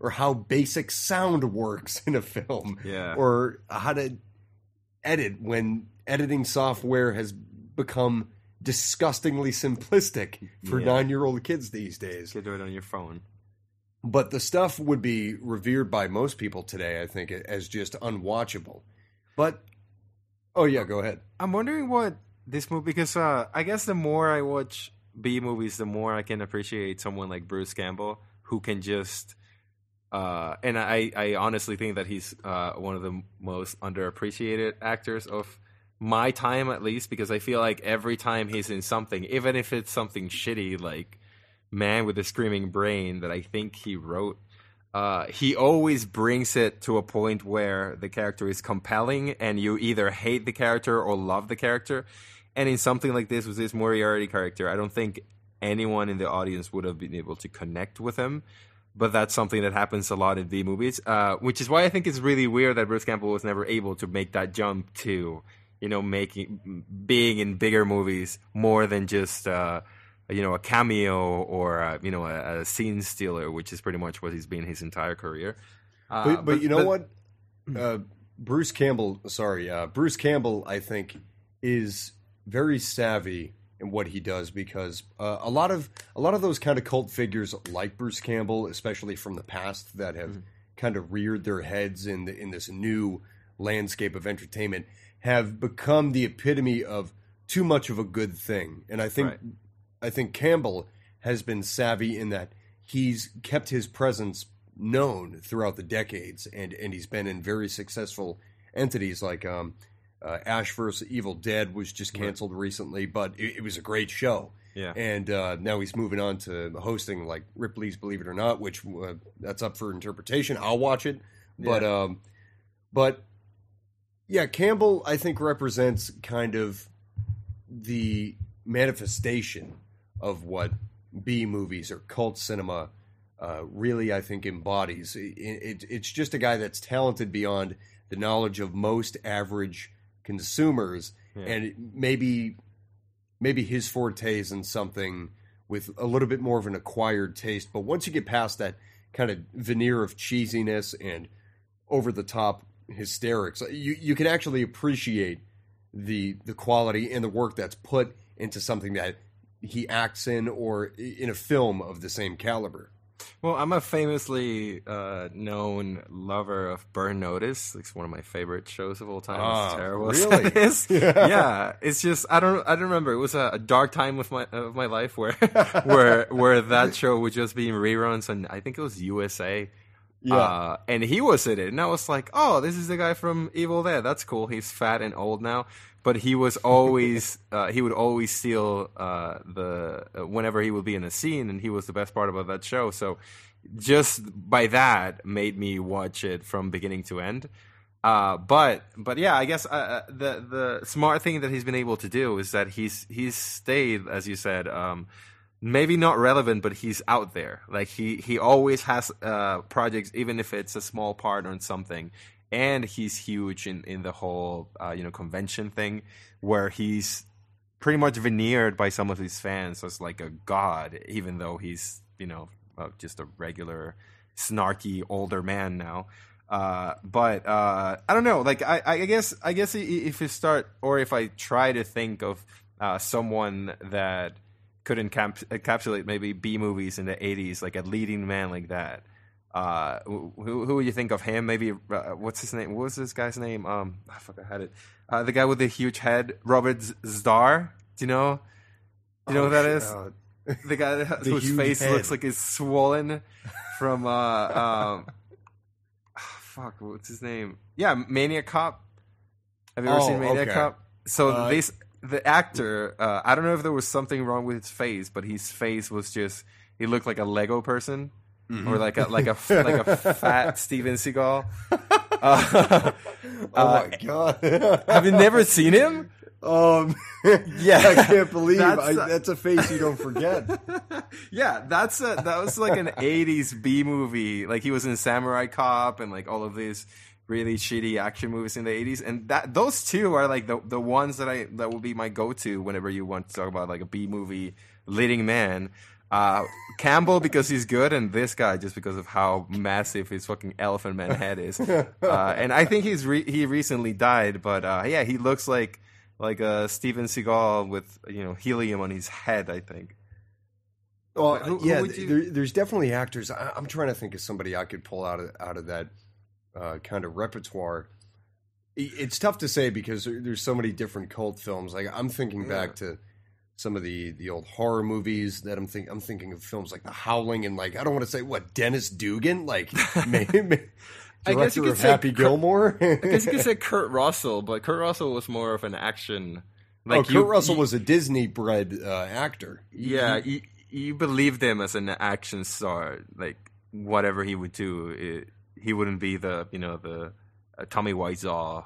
or how basic sound works in a film, or how to edit when editing software has become disgustingly simplistic for 9-year-old kids these days. You can do it on your phone. But The Stuff would be revered by most people today, I think, as just unwatchable. But, go ahead. I'm wondering what this movie, because I guess the more I watch B-movies, the more I can appreciate someone like Bruce Campbell, who can just, and I honestly think that he's one of the most underappreciated actors of my time, at least, because I feel like every time he's in something, even if it's something shitty like Man with a Screaming Brain that I think he wrote, he always brings it to a point where the character is compelling and you either hate the character or love the character. And in something like this, with this Moriarty character, I don't think anyone in the audience would have been able to connect with him. But that's something that happens a lot in B-movies, which is why I think it's really weird that Bruce Campbell was never able to make that jump to, you know, being in bigger movies more than just, a cameo or, a scene stealer, which is pretty much what he's been his entire career. But you know what? Bruce Campbell, I think, is very savvy in what he does, because a lot of those kind of cult figures like Bruce Campbell, especially from the past, that have kind of reared their heads in this new landscape of entertainment, have become the epitome of too much of a good thing. And I think Campbell has been savvy in that he's kept his presence known throughout the decades, and he's been in very successful entities like Ash vs. Evil Dead was just canceled recently, but it was a great show. Yeah. And now he's moving on to hosting like Ripley's Believe It or Not, which that's up for interpretation. I'll watch it. But Campbell, I think, represents kind of the manifestation of what B-movies or cult cinema really, I think, embodies. It's just a guy that's talented beyond the knowledge of most average consumers, and maybe his forte is in something with a little bit more of an acquired taste. But once you get past that kind of veneer of cheesiness and over-the-top hysterics, you can actually appreciate the quality and the work that's put into something that he acts in or in a film of the same caliber. Well, I'm a famously known lover of Burn Notice. It's one of my favorite shows of all time. It's terrible. Really? It's just I don't remember. It was a dark time of my life where that show was just being reruns, and I think it was USA. Yeah. And he was in it, and I was like, oh, this is the guy from Evil Dead. That's cool. He's fat and old now. But he was always, he would always steal whenever he would be in a scene, and he was the best part about that show. So just by that made me watch it from beginning to end. But I guess the smart thing that he's been able to do is that he's stayed, as you said, maybe not relevant, but he's out there. Like he always has projects, even if it's a small part on something. And he's huge in the whole convention thing, where he's pretty much veneered by some of his fans as like a god, even though he's just a regular snarky older man now. But I don't know. Like I guess if I try to think of someone that could encapsulate maybe B movies in the 80s, like a leading man like that, Who would you think of him? Maybe what's his name? What was this guy's name? I forgot I had it. The guy with the huge head, Robert Zdar. Do you know? Who that is? The guy whose face looks like it's swollen from fuck, what's his name? Yeah, Maniac Cop. Have you ever seen Maniac Cop? So the actor, I don't know if there was something wrong with his face, but his face was just, he looked like a Lego person. Mm-hmm. Or like a fat Steven Seagal. Oh my god! Have you never seen him? Yeah, I can't believe that's a face you don't forget. Yeah, that was like an '80s B movie. Like he was in Samurai Cop and like all of these really shitty action movies in the '80s. And those two are like the ones that will be my go to whenever you want to talk about like a B movie leading man. Campbell because he's good, and this guy just because of how massive his fucking elephant man head is. And I think he recently died, but yeah, he looks like a Steven Seagal with helium on his head. I think. Well, there's definitely actors. I'm trying to think of somebody I could pull out of that kind of repertoire. It's tough to say because there's so many different cult films. Like I'm thinking back to some of the old horror movies that I'm thinking of films like The Howling and like I don't want to say what Dennis Dugan like maybe I guess you could say Happy Gilmore. I guess you could say Kurt Russell, but Kurt Russell was more of an action. Kurt Russell was a Disney bred actor. Yeah, you believed him as an action star. Like whatever he would do, he wouldn't be the Tommy Wiseau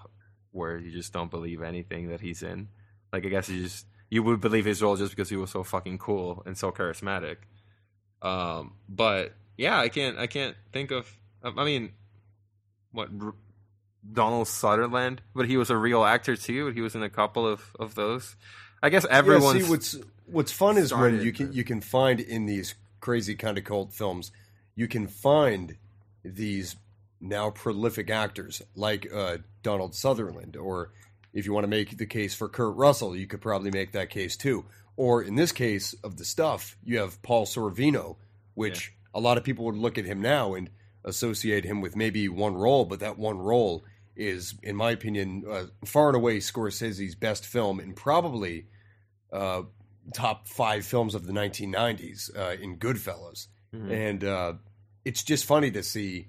where you just don't believe anything that he's in. Like I guess you just. You would believe his role just because he was so fucking cool and so charismatic. But yeah, I can't think of. I mean, Donald Sutherland? But he was a real actor too. He was in a couple of those. I guess everyone. Yeah, see, what's fun is when you can find in these crazy kind of cult films, you can find these now prolific actors like Donald Sutherland or. If you want to make the case for Kurt Russell, you could probably make that case too. Or in this case of The Stuff, you have Paul Sorvino, which a lot of people would look at him now and associate him with maybe one role, but that one role is, in my opinion, far and away Scorsese's best film and probably top five films of the 1990s in Goodfellas. Mm-hmm. And it's just funny to see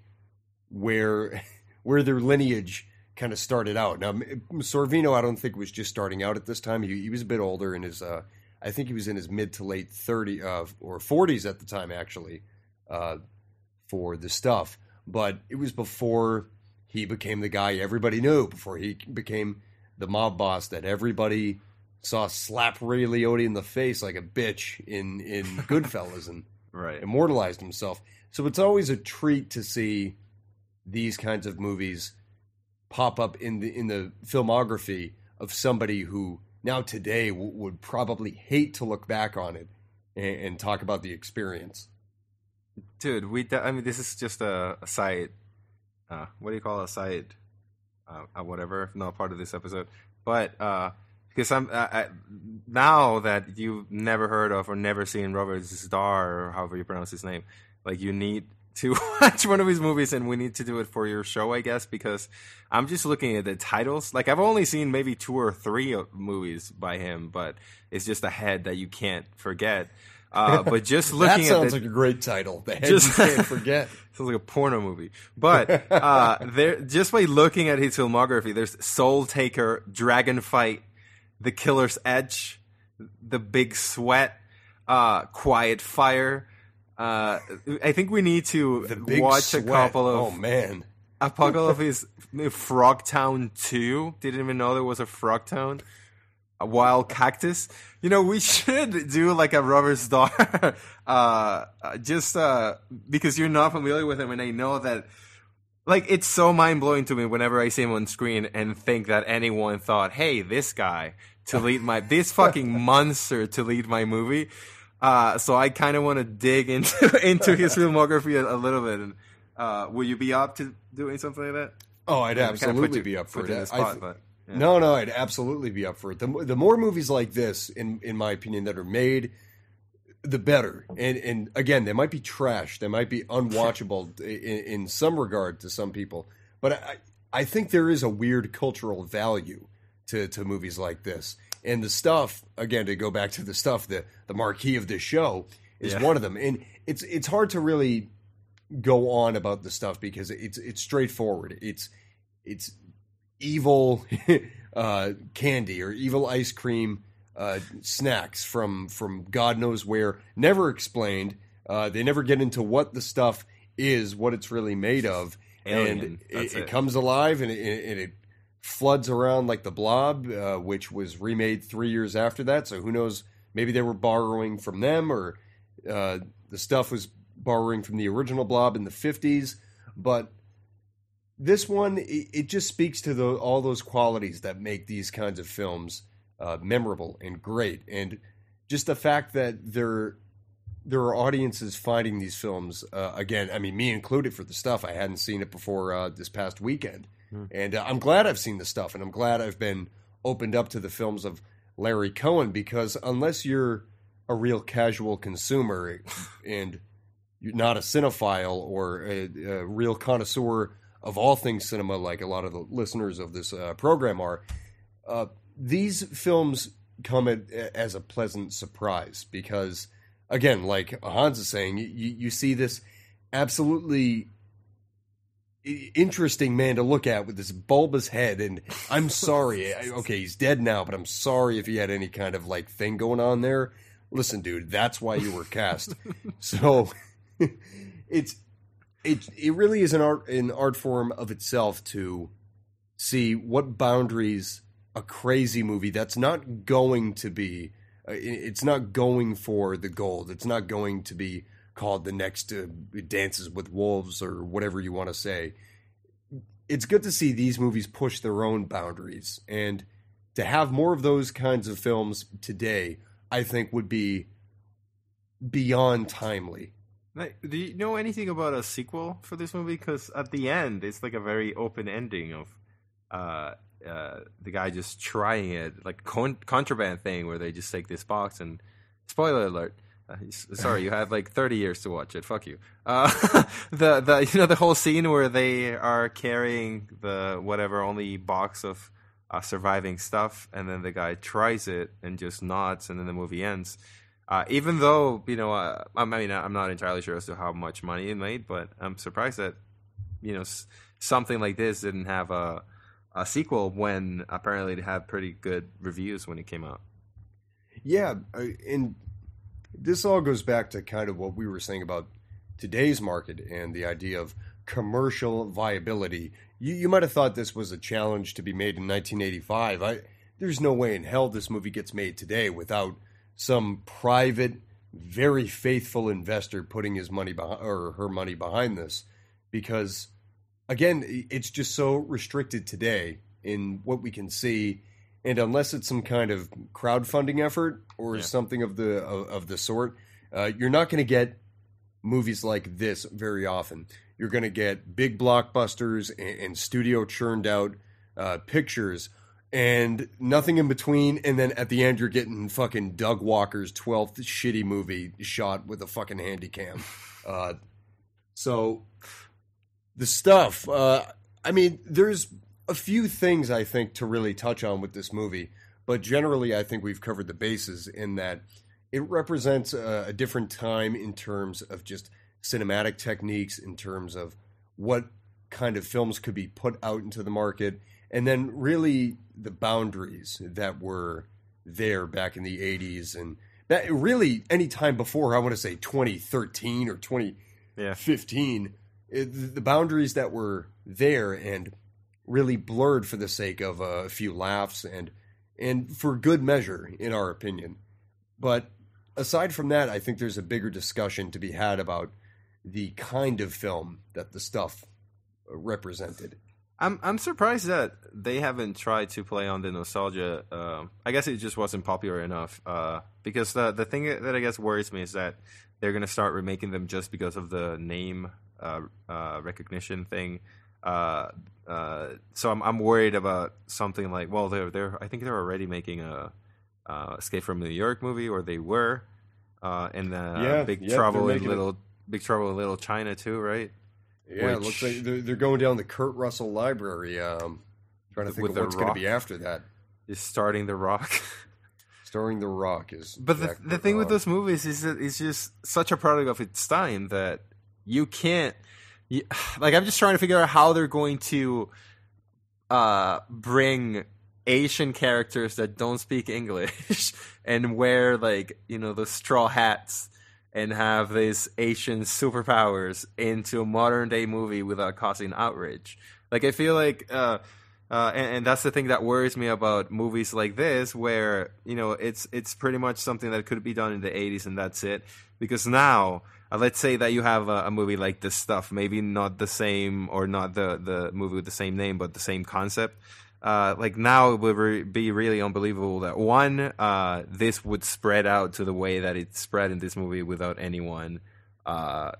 where their lineage kind of started out. Now, Sorvino, I don't think was just starting out at this time. He was a bit older in his, I think he was in his mid to late 30s or 40s at the time, actually, for The Stuff. But it was before he became the guy everybody knew, before he became the mob boss that everybody saw slap Ray Liotta in the face like a bitch in Goodfellas and immortalized himself. So it's always a treat to see these kinds of movies pop up in the filmography of somebody who now today would probably hate to look back on it and talk about the experience. Dude, this is just a side. What do you call a side? Whatever, not part of this episode. But because I'm now that you've never heard of or never seen Robert Zdar or however you pronounce his name, like you need to watch one of his movies, and we need to do it for your show, I guess, because I'm just looking at the titles. Like, I've only seen maybe two or three movies by him, but it's just a head that you can't forget. But just looking at sounds like a great title. The head you can't forget. Sounds like a porno movie. But just by looking at his filmography, there's Soul Taker, Dragon Fight, The Killer's Edge, The Big Sweat, Quiet Fire. I think we need to watch a couple of... Oh, man. A couple of his Frogtown 2. Didn't even know there was a Frogtown. A Wild Cactus. We should do like a Robert Zdar. Because you're not familiar with him, and I know that... Like, it's so mind-blowing to me whenever I see him on screen and think that anyone thought, hey, this guy to lead my... this fucking monster to lead my movie... So I kind of want to dig into his filmography a little bit. And will you be up to doing something like that? Oh, I'd absolutely be up for it. No, I'd absolutely be up for it. The more movies like this, in my opinion, that are made the better. And again, they might be trash. They might be unwatchable in some regard to some people. But I think there is a weird cultural value to movies like this. And the stuff, again, to go back to the stuff, the marquee of this show is one of them. And it's hard to really go on about the stuff because it's straightforward. It's evil candy or evil ice cream snacks from God knows where, never explained. They never get into what the stuff is, what it's really made of. Alien. And it comes alive and it floods around like the Blob, which was remade 3 years after that. So who knows? Maybe they were borrowing from them, or the stuff was borrowing from the original Blob in the 50s. But this one, it just speaks to all those qualities that make these kinds of films memorable and great. And just the fact that there are audiences finding these films, again, I mean, me included for the stuff. I hadn't seen it before this past weekend. And I'm glad I've seen the stuff, and I'm glad I've been opened up to the films of Larry Cohen, because unless you're a real casual consumer and you're not a cinephile or a real connoisseur of all things cinema, like a lot of the listeners of this program are, these films come as a pleasant surprise because, again, like Hans is saying, you see this absolutely interesting man to look at with this bulbous head, and I'm sorry, okay, he's dead now, but I'm sorry if he had any kind of like thing going on there. Listen, dude, that's why you were cast. So it really is an art form of itself to see what boundaries a crazy movie that's not going to be, it's not going for the gold, it's not going to be called the next Dances with Wolves or whatever you want to say. It's good to see these movies push their own boundaries, and to have more of those kinds of films today, I think, would be beyond timely. Do you know anything about a sequel for this movie? Because at the end, it's like a very open ending of the guy just trying it, like contraband thing where they just take this box and, spoiler alert, sorry, you had like 30 years to watch it. Fuck you. The you know, the whole scene where they are carrying the whatever only box of surviving stuff, and then the guy tries it and just nods, and then the movie ends. Even though, you know, I mean, I'm not entirely sure as to how much money it made, but I'm surprised that, you know, something like this didn't have a sequel when apparently it had pretty good reviews when it came out. Yeah, and this all goes back to kind of what we were saying about today's market and the idea of commercial viability. You might have thought this was a challenge to be made in 1985. There's no way in hell this movie gets made today without some private, very faithful investor putting his money or her money behind this. Because, again, it's just so restricted today in what we can see. And unless it's some kind of crowdfunding effort or something of the sort, you're not going to get movies like this very often. You're going to get big blockbusters and studio churned out pictures and nothing in between. And then at the end, you're getting fucking Doug Walker's 12th shitty movie shot with a fucking handy cam. So the stuff, I mean, there's a few things I think to really touch on with this movie, but generally I think we've covered the bases in that it represents a different time in terms of just cinematic techniques, in terms of what kind of films could be put out into the market, and then really the boundaries that were there back in the 80s and that really any time before, I want to say 2013 or 2015, the boundaries that were there and really blurred for the sake of a few laughs and for good measure, in our opinion. But aside from that, I think there's a bigger discussion to be had about the kind of film that the stuff represented. I'm surprised that they haven't tried to play on the nostalgia. I guess it just wasn't popular enough. Because the thing that I guess worries me is that they're going to start remaking them just because of the name recognition thing. So I'm worried about something like, well, I think they're already making a Escape from New York movie, or they were, and Big Trouble in Little China too, right? Yeah, it looks like they're going down the Kurt Russell library. Trying to think of what's going to be after that. Is starting The Rock. Starring The Rock is. But the thing with those movies is that it's just such a product of its time that you can't. Like, I'm just trying to figure out how they're going to bring Asian characters that don't speak English and wear, like, you know, the straw hats and have these Asian superpowers into a modern-day movie without causing outrage. Like, I feel like and that's the thing that worries me about movies like this, where, you know, it's pretty much something that could be done in the 80s and that's it. Because now, let's say that you have a movie like This Stuff, maybe not the same, or not the movie with the same name, but the same concept. Like, now it would be really unbelievable that, one, this would spread out to the way that it spread in this movie without anyone,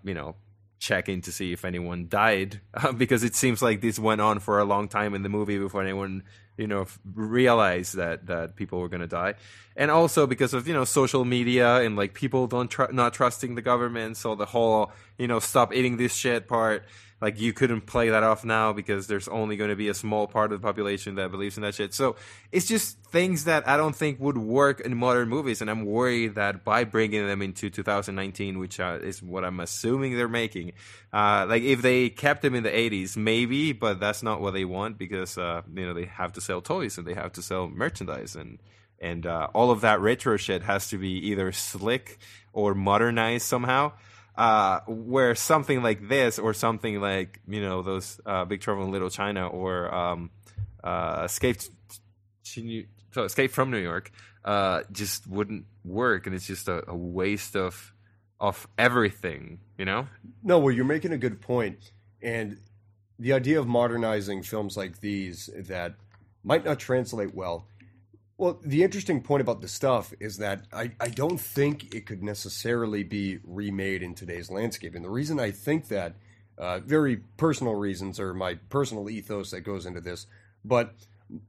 you know, checking to see if anyone died, because it seems like this went on for a long time in the movie before anyone, you know, realized that people were going to die. And also because of, you know, social media and, like, people not trusting the government. So the whole, you know, stop eating this shit part, like, you couldn't play that off now because there's only going to be a small part of the population that believes in that shit. So it's just things that I don't think would work in modern movies, and I'm worried that by bringing them into 2019, which is what I'm assuming they're making, like, if they kept them in the 80s, maybe, but that's not what they want because, you know, they have to sell toys and they have to sell merchandise, and all of that retro shit has to be either slick or modernized somehow. Where something like this, or something like, you know, those Big Trouble in Little China, or Escape from New York, just wouldn't work, and it's just a waste of everything, you know? No, well, you're making a good point, and the idea of modernizing films like these that might not translate well. Well, the interesting point about This Stuff is that I don't think it could necessarily be remade in today's landscape. And the reason I think that, very personal reasons, or my personal ethos that goes into this, but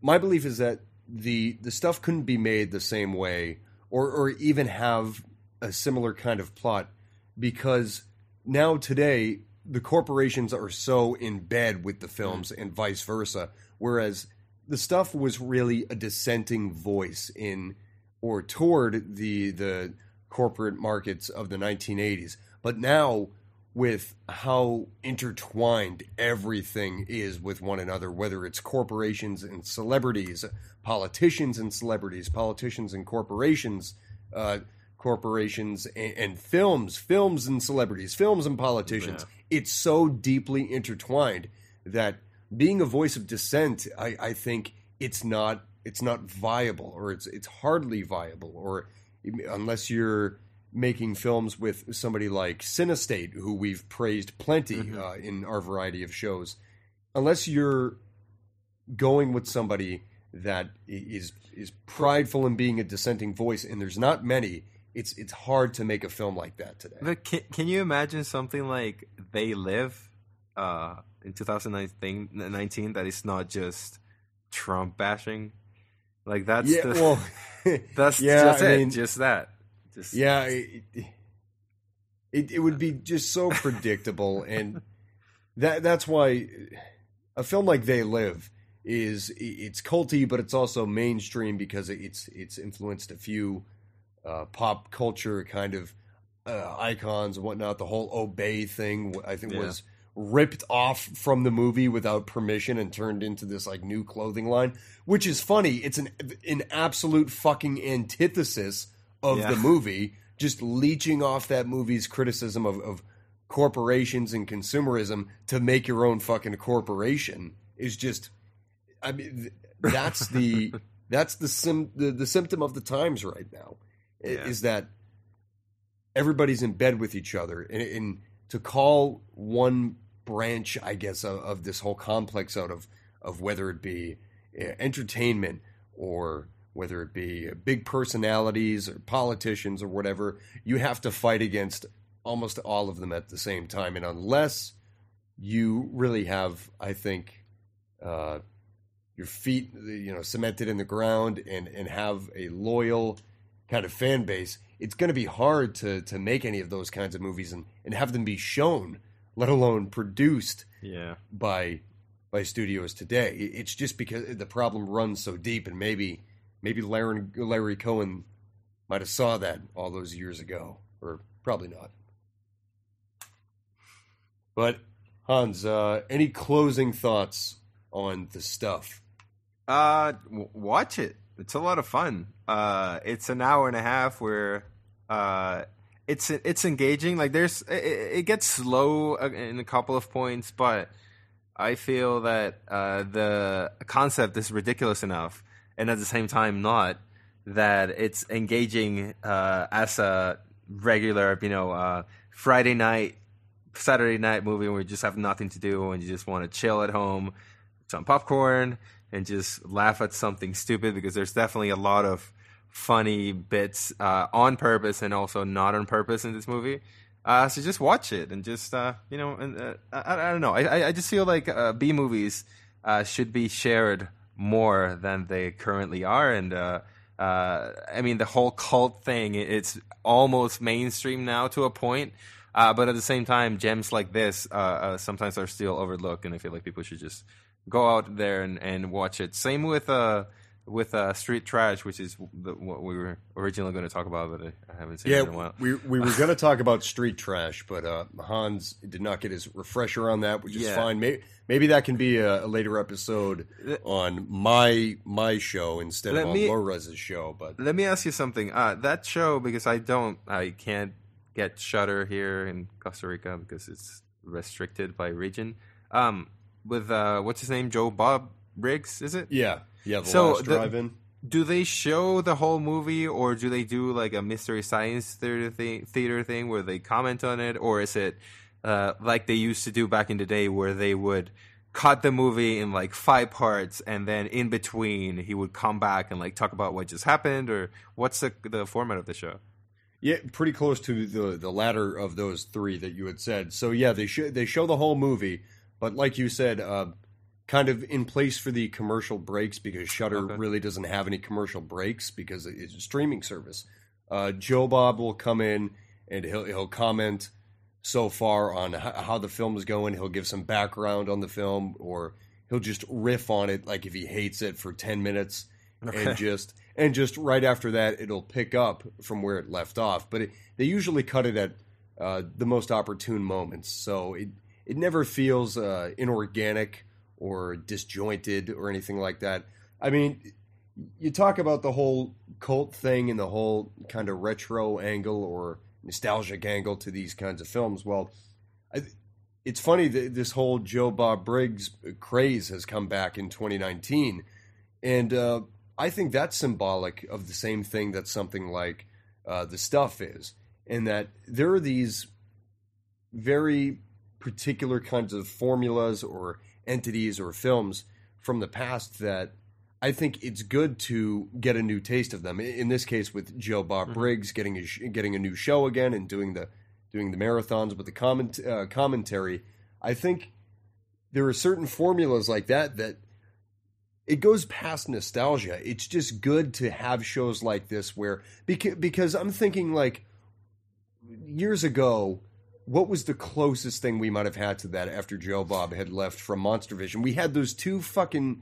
my belief is that the stuff couldn't be made the same way, or even have a similar kind of plot, because now today the corporations are so in bed with the films and vice versa, whereas The Stuff was really a dissenting voice in or toward the corporate markets of the 1980s. But now, with how intertwined everything is with one another, whether it's corporations and celebrities, politicians and celebrities, politicians and corporations, corporations and films, films and celebrities, films and politicians, it's so deeply intertwined that being a voice of dissent, I think it's not viable, or it's hardly viable, or unless you're making films with somebody like Cinestate, who we've praised plenty in our variety of shows, unless you're going with somebody that is prideful in being a dissenting voice, and there's not many. It's hard to make a film like that today. But can you imagine something like They Live? In 2019, that is not just Trump bashing, like it would be just so predictable, and that's why a film like They Live it's culty, but it's also mainstream because it's influenced a few pop culture kind of icons and whatnot. The whole Obey thing, I think, was ripped off from the movie without permission and turned into this, like, new clothing line, which is funny. It's an absolute fucking antithesis of the movie, just leeching off that movie's criticism of corporations and consumerism to make your own fucking corporation is just, I mean, that's the symptom of the times right now, is that everybody's in bed with each other, and to call one branch, I guess, of this whole complex out of whether it be entertainment, or whether it be big personalities or politicians or whatever, you have to fight against almost all of them at the same time. And unless you really have, I think, your feet, cemented in the ground and have a loyal kind of fan base, it's going to be hard to make any of those kinds of movies and have them be shown, let alone produced by studios today. It's just because the problem runs so deep, and maybe Larry Cohen might have saw that all those years ago, or probably not. But Hans, any closing thoughts on the stuff? Watch it. It's a lot of fun. It's an hour and a half where it's engaging. Like it gets slow in a couple of points, but I feel that the concept is ridiculous enough, and at the same time not, that it's engaging as a regular, Friday night, Saturday night movie where you just have nothing to do and you just want to chill at home, some popcorn, and just laugh at something stupid, because there's definitely a lot of funny bits on purpose and also not on purpose in this movie. So just watch it and just, I don't know. I just feel like B-movies should be shared more than they currently are. And the whole cult thing, it's almost mainstream now to a point. But at the same time, gems like this sometimes are still overlooked, and I feel like people should just go out there and watch it. Same with Street Trash, which is what we were originally going to talk about, but I haven't seen it in a while. We were going to talk about Street Trash, but Hans did not get his refresher on that, which is fine. Maybe that can be a later episode on my show instead of on Lorez's show. But let me ask you something. That show, because I can't get Shudder here in Costa Rica because it's restricted by region. With what's his name, Joe Bob Briggs, is it? Yeah. The Last Drive-In. Do they show the whole movie, or do they do like a Mystery Science Theater thing where they comment on it, or is it like they used to do back in the day where they would cut the movie in like 5 parts, and then in between he would come back and like talk about what just happened, or what's the format of the show? Yeah, pretty close to the latter of those 3 that you had said. So yeah, they show the whole movie. But like you said, kind of in place for the commercial breaks, because Shudder really doesn't have any commercial breaks because it's a streaming service. Joe Bob will come in and he'll comment so far on how the film is going. He'll give some background on the film, or he'll just riff on it, like if he hates it, for 10 minutes. Okay. And just right after that, it'll pick up from where it left off. But they usually cut it at the most opportune moments, so it never feels inorganic or disjointed or anything like that. I mean, you talk about the whole cult thing and the whole kind of retro angle or nostalgic angle to these kinds of films. Well, it's funny that this whole Joe Bob Briggs craze has come back in 2019. And I think that's symbolic of the same thing that something like The Stuff is, in that there are these very particular kinds of formulas or entities or films from the past that I think it's good to get a new taste of them. In this case, with Joe Bob Briggs getting a new show again and doing the marathons with the commentary, I think there are certain formulas like that it goes past nostalgia. It's just good to have shows like this where, because I'm thinking like years ago, what was the closest thing we might have had to that after Joe Bob had left from Monster Vision? We had those 2 fucking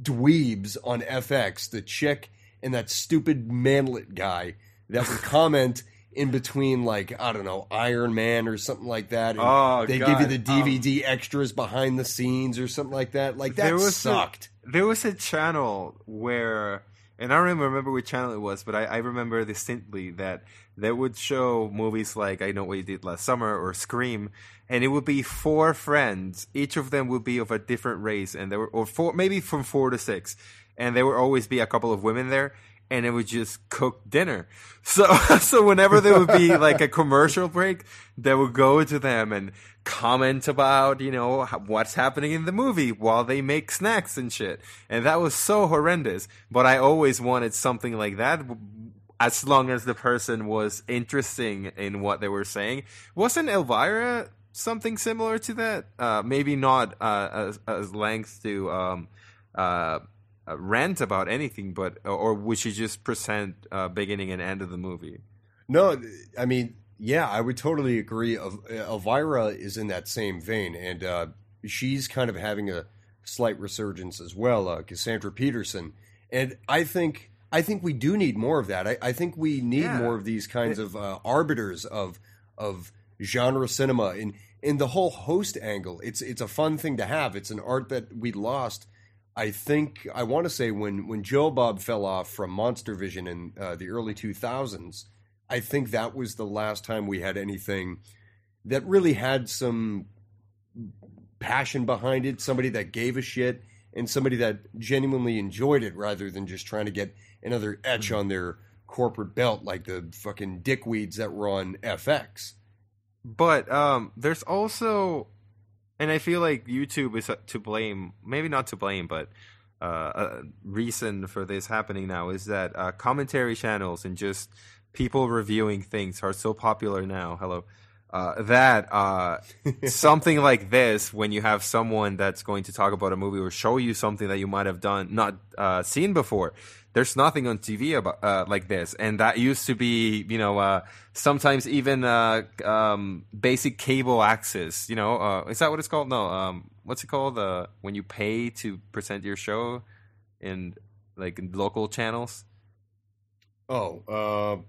dweebs on FX, the chick and that stupid manlet guy that would comment in between, like, I don't know, Iron Man or something like that. And they give you the DVD extras behind the scenes or something like that. Like, that sucked. There was a channel where, and I don't even remember which channel it was, but I remember distinctly that they would show movies like I Know What You Did Last Summer or Scream, and it would be 4 friends. Each of them would be of a different race, and they were, or 4, maybe from 4 to 6, and there would always be a couple of women there, and they would just cook dinner. So whenever there would be like a commercial break, they would go to them and comment about, what's happening in the movie while they make snacks and shit. And that was so horrendous. But I always wanted something like that, as long as the person was interesting in what they were saying. Wasn't Elvira something similar to that? Maybe not as length to rant about anything, but or would she just present beginning and end of the movie? No, I mean, yeah, I would totally agree. Elvira is in that same vein, and she's kind of having a slight resurgence as well, Cassandra Peterson. And I think we do need more of that. I think we need more of these kinds of arbiters of genre cinema in the whole host angle. It's a fun thing to have. It's an art that we lost. I think I want to say when Joe Bob fell off from Monster Vision in the early 2000s, I think that was the last time we had anything that really had some passion behind it, somebody that gave a shit, and somebody that genuinely enjoyed it rather than just trying to get another etch on their corporate belt like the fucking dickweeds that were on FX. But there's also... And I feel like YouTube is to blame, maybe not to blame, but a reason for this happening now is that commentary channels and just people reviewing things are so popular now, that something like this, when you have someone that's going to talk about a movie or show you something that you might have not seen before, there's nothing on TV about like this. And that used to be, sometimes even basic cable access, is that what it's called? No. What's it called? When you pay to present your show in like local channels? Oh,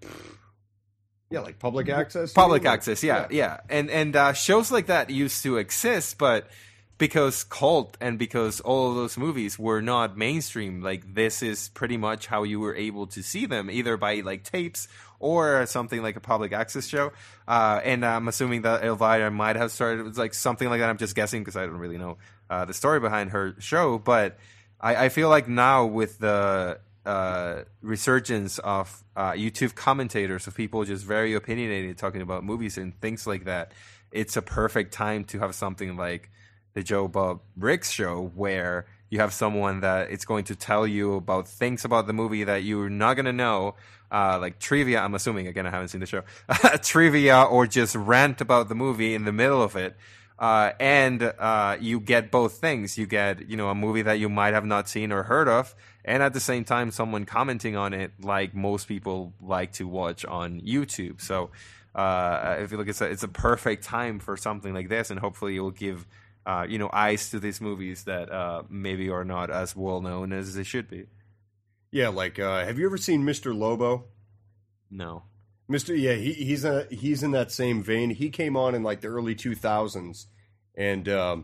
yeah, like public access? Public access, yeah. And shows like that used to exist, but... because cult and because all of those movies were not mainstream, like this is pretty much how you were able to see them, either by like tapes or something like a public access show. And I'm assuming that Elvira might have started with like something like that. I'm just guessing because I don't really know the story behind her show. But I feel like now with the resurgence of YouTube commentators, of people just very opinionated talking about movies and things like that, it's a perfect time to have something like the Joe Bob Briggs show, where you have someone that it's going to tell you about things about the movie that you're not going to know, like trivia, I'm assuming, again, I haven't seen the show, trivia, or just rant about the movie in the middle of it. And you get both things. You get, a movie that you might have not seen or heard of, and at the same time, someone commenting on it like most people like to watch on YouTube. So if you look, it's a perfect time for something like this, and hopefully it will give... eyes to these movies that maybe are not as well known as they should be. Yeah, like have you ever seen Mr. Lobo? No. He's in that same vein. He came on in like the early 2000s, and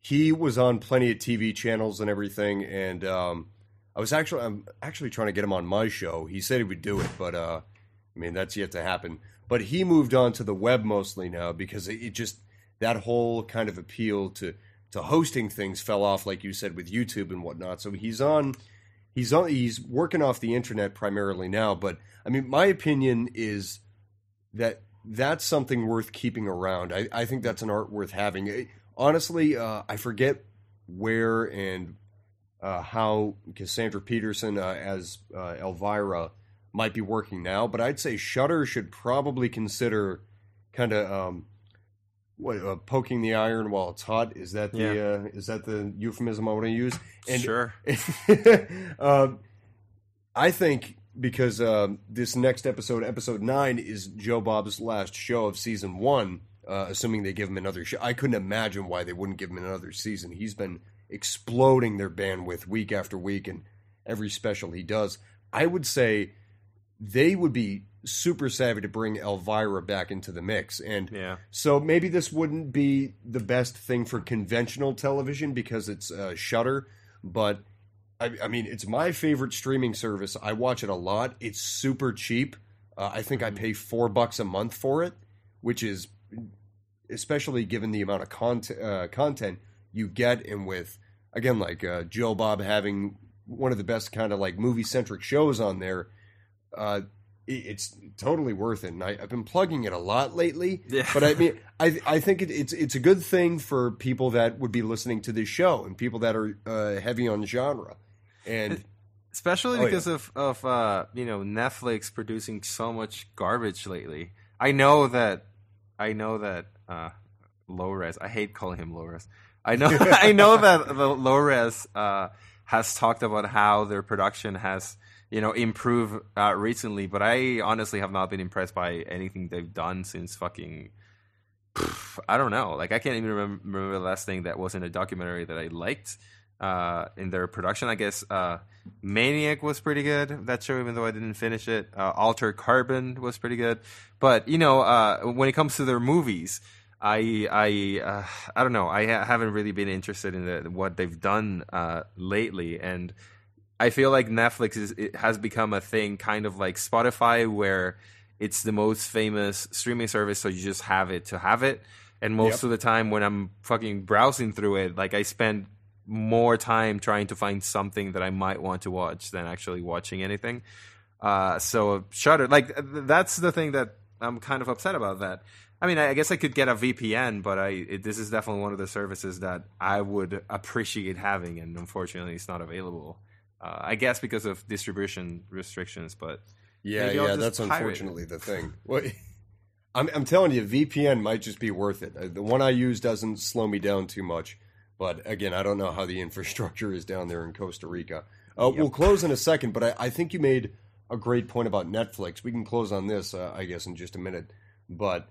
he was on plenty of TV channels and everything. And I'm actually trying to get him on my show. He said he would do it, but that's yet to happen. But he moved on to the web mostly now because it just. That whole kind of appeal to hosting things fell off, like you said, with YouTube and whatnot. So he's working off the internet primarily now. But I mean, my opinion is that that's something worth keeping around. I think that's an art worth having. Honestly, I forget where and how Cassandra Peterson as Elvira might be working now, but I'd say Shudder should probably consider kind of. Poking the iron while it's hot? Is that the is that the euphemism I want to use? And, sure. I think because this next episode 9, is Joe Bob's last show of season 1, assuming they give him another show. I couldn't imagine why they wouldn't give him another season. He's been exploding their bandwidth week after week, and every special he does. I would say they would be super savvy to bring Elvira back into the mix. And so maybe this wouldn't be the best thing for conventional television because it's Shudder, but I mean, it's my favorite streaming service. I watch it a lot. It's super cheap. I think I pay $4 a month for it, which is, especially given the amount of content you get, and with, again, like Joe Bob having one of the best kind of like movie-centric shows on there, it's totally worth it, and I've been plugging it a lot lately. Yeah. But I mean, I think it's a good thing for people that would be listening to this show and people that are heavy on genre, and especially because of Netflix producing so much garbage lately. I know that low res. I hate calling him low res. I know that the low res has talked about how their production has you know, improve recently, but I honestly have not been impressed by anything they've done since fucking, I don't know. Like, I can't even remember the last thing that wasn't a documentary that I liked in their production. I guess Maniac was pretty good, that show, even though I didn't finish it. Altered Carbon was pretty good. But, you know, when it comes to their movies, I don't know. I haven't really been interested in what they've done lately, and I feel like Netflix has become a thing, kind of like Spotify, where it's the most famous streaming service, so you just have it to have it. And most of the time when I'm fucking browsing through it, like, I spend more time trying to find something that I might want to watch than actually watching anything. So Shudder, like, that's the thing that I'm kind of upset about that. I mean, I guess I could get a VPN, but this is definitely one of the services that I would appreciate having, and unfortunately it's not available. I guess because of distribution restrictions, but yeah, that's unfortunately the thing. Well, I'm telling you, VPN might just be worth it. The one I use doesn't slow me down too much, but again, I don't know how the infrastructure is down there in Costa Rica. We'll close in a second, but I think you made a great point about Netflix. We can close on this, I guess, in just a minute. But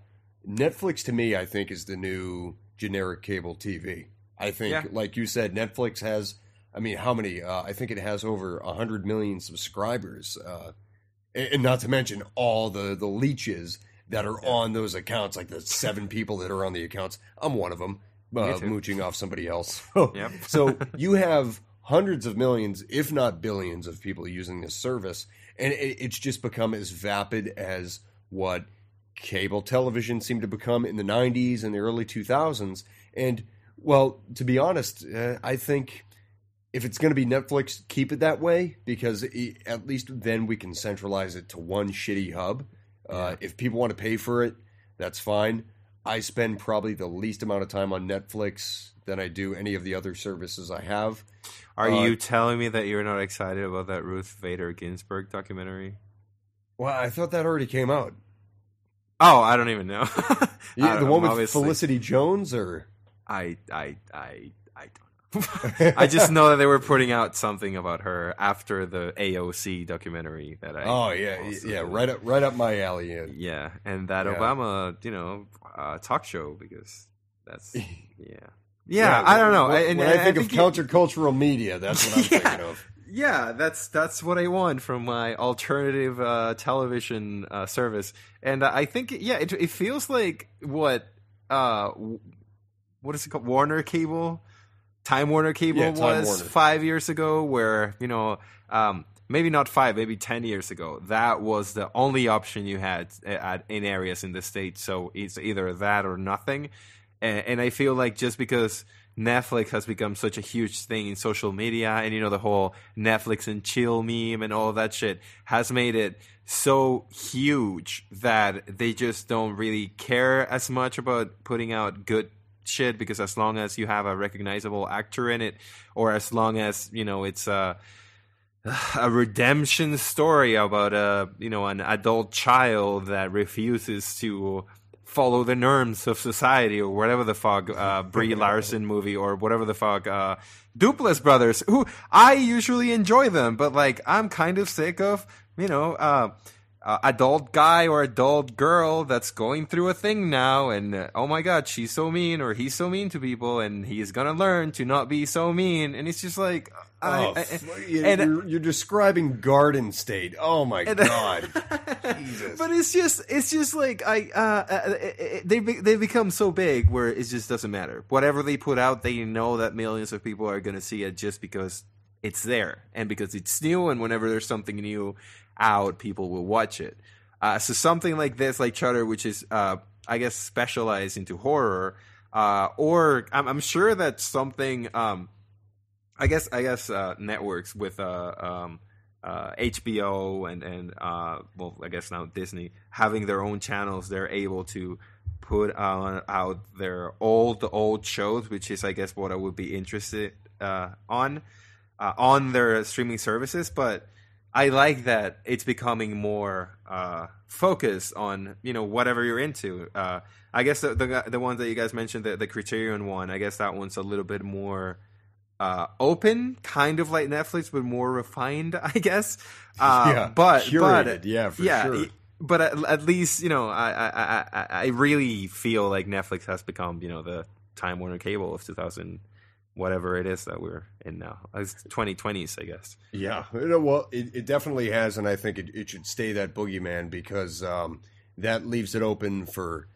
Netflix, to me, I think is the new generic cable TV. I think, like you said, Netflix has, I mean, how many? I think it has over 100 million subscribers, and not to mention all the leeches that are on those accounts, like the 7 people that are on the accounts. I'm one of them, mooching off somebody else. So you have hundreds of millions, if not billions, of people using this service, and it's just become as vapid as what cable television seemed to become in the 90s and the early 2000s. And, well, to be honest, I think, if it's going to be Netflix, keep it that way, because at least then we can centralize it to one shitty hub. If people want to pay for it, that's fine. I spend probably the least amount of time on Netflix than I do any of the other services I have. Are you telling me that you're not excited about that Ruth Bader Ginsburg documentary? Well, I thought that already came out. Oh, I don't even know. Yeah, the one with obviously Felicity Jones, or I don't. I just know that they were putting out something about her after the AOC documentary that I right up my alley. And that Obama, you know, talk show, because that's I don't know. When I think of countercultural media, that's what I'm thinking of. Yeah, that's what I want from my alternative television service, and I think it feels like what is it called? Time Warner Cable was 5 years ago, where, you know, maybe not 5, maybe 10 years ago, that was the only option you had in areas in the States. So it's either that or nothing. And I feel like just because Netflix has become such a huge thing in social media, and, you know, the whole Netflix and chill meme and all of that shit has made it so huge that they just don't really care as much about putting out good shit, because as long as you have a recognizable actor in it, or as long as, you know, it's a redemption story about an adult child that refuses to follow the norms of society, or whatever the fuck Brie Larson movie, or whatever the fuck Duplass Brothers, who I usually enjoy them, but like I'm kind of sick of, you know, adult guy or adult girl that's going through a thing now, and oh my god, she's so mean, or he's so mean to people, and he's gonna learn to not be so mean. And it's just like, you're describing Garden State. Oh my god, Jesus! But it's just like they've become so big where it just doesn't matter. Whatever they put out, they know that millions of people are gonna see it, just because it's there and because it's new, and whenever there's something new out, people will watch it. So something like this, like Shudder, which is, I guess, specialized into horror, or I'm sure that something, I guess networks with HBO and I guess now Disney having their own channels, they're able to put out their old shows, which is, I guess, what I would be interested on their streaming services, but I like that it's becoming more focused on, you know, whatever you're into. I guess the ones that you guys mentioned, the Criterion one, I guess that one's a little bit more open, kind of like Netflix, but more refined, I guess. Curated, for sure. But at least, you know, I really feel like Netflix has become, you know, the Time Warner Cable of 2000, whatever it is that we're in now. It's 2020s, I guess. Yeah. Well, it definitely has, and I think it should stay that boogeyman, because that leaves it open for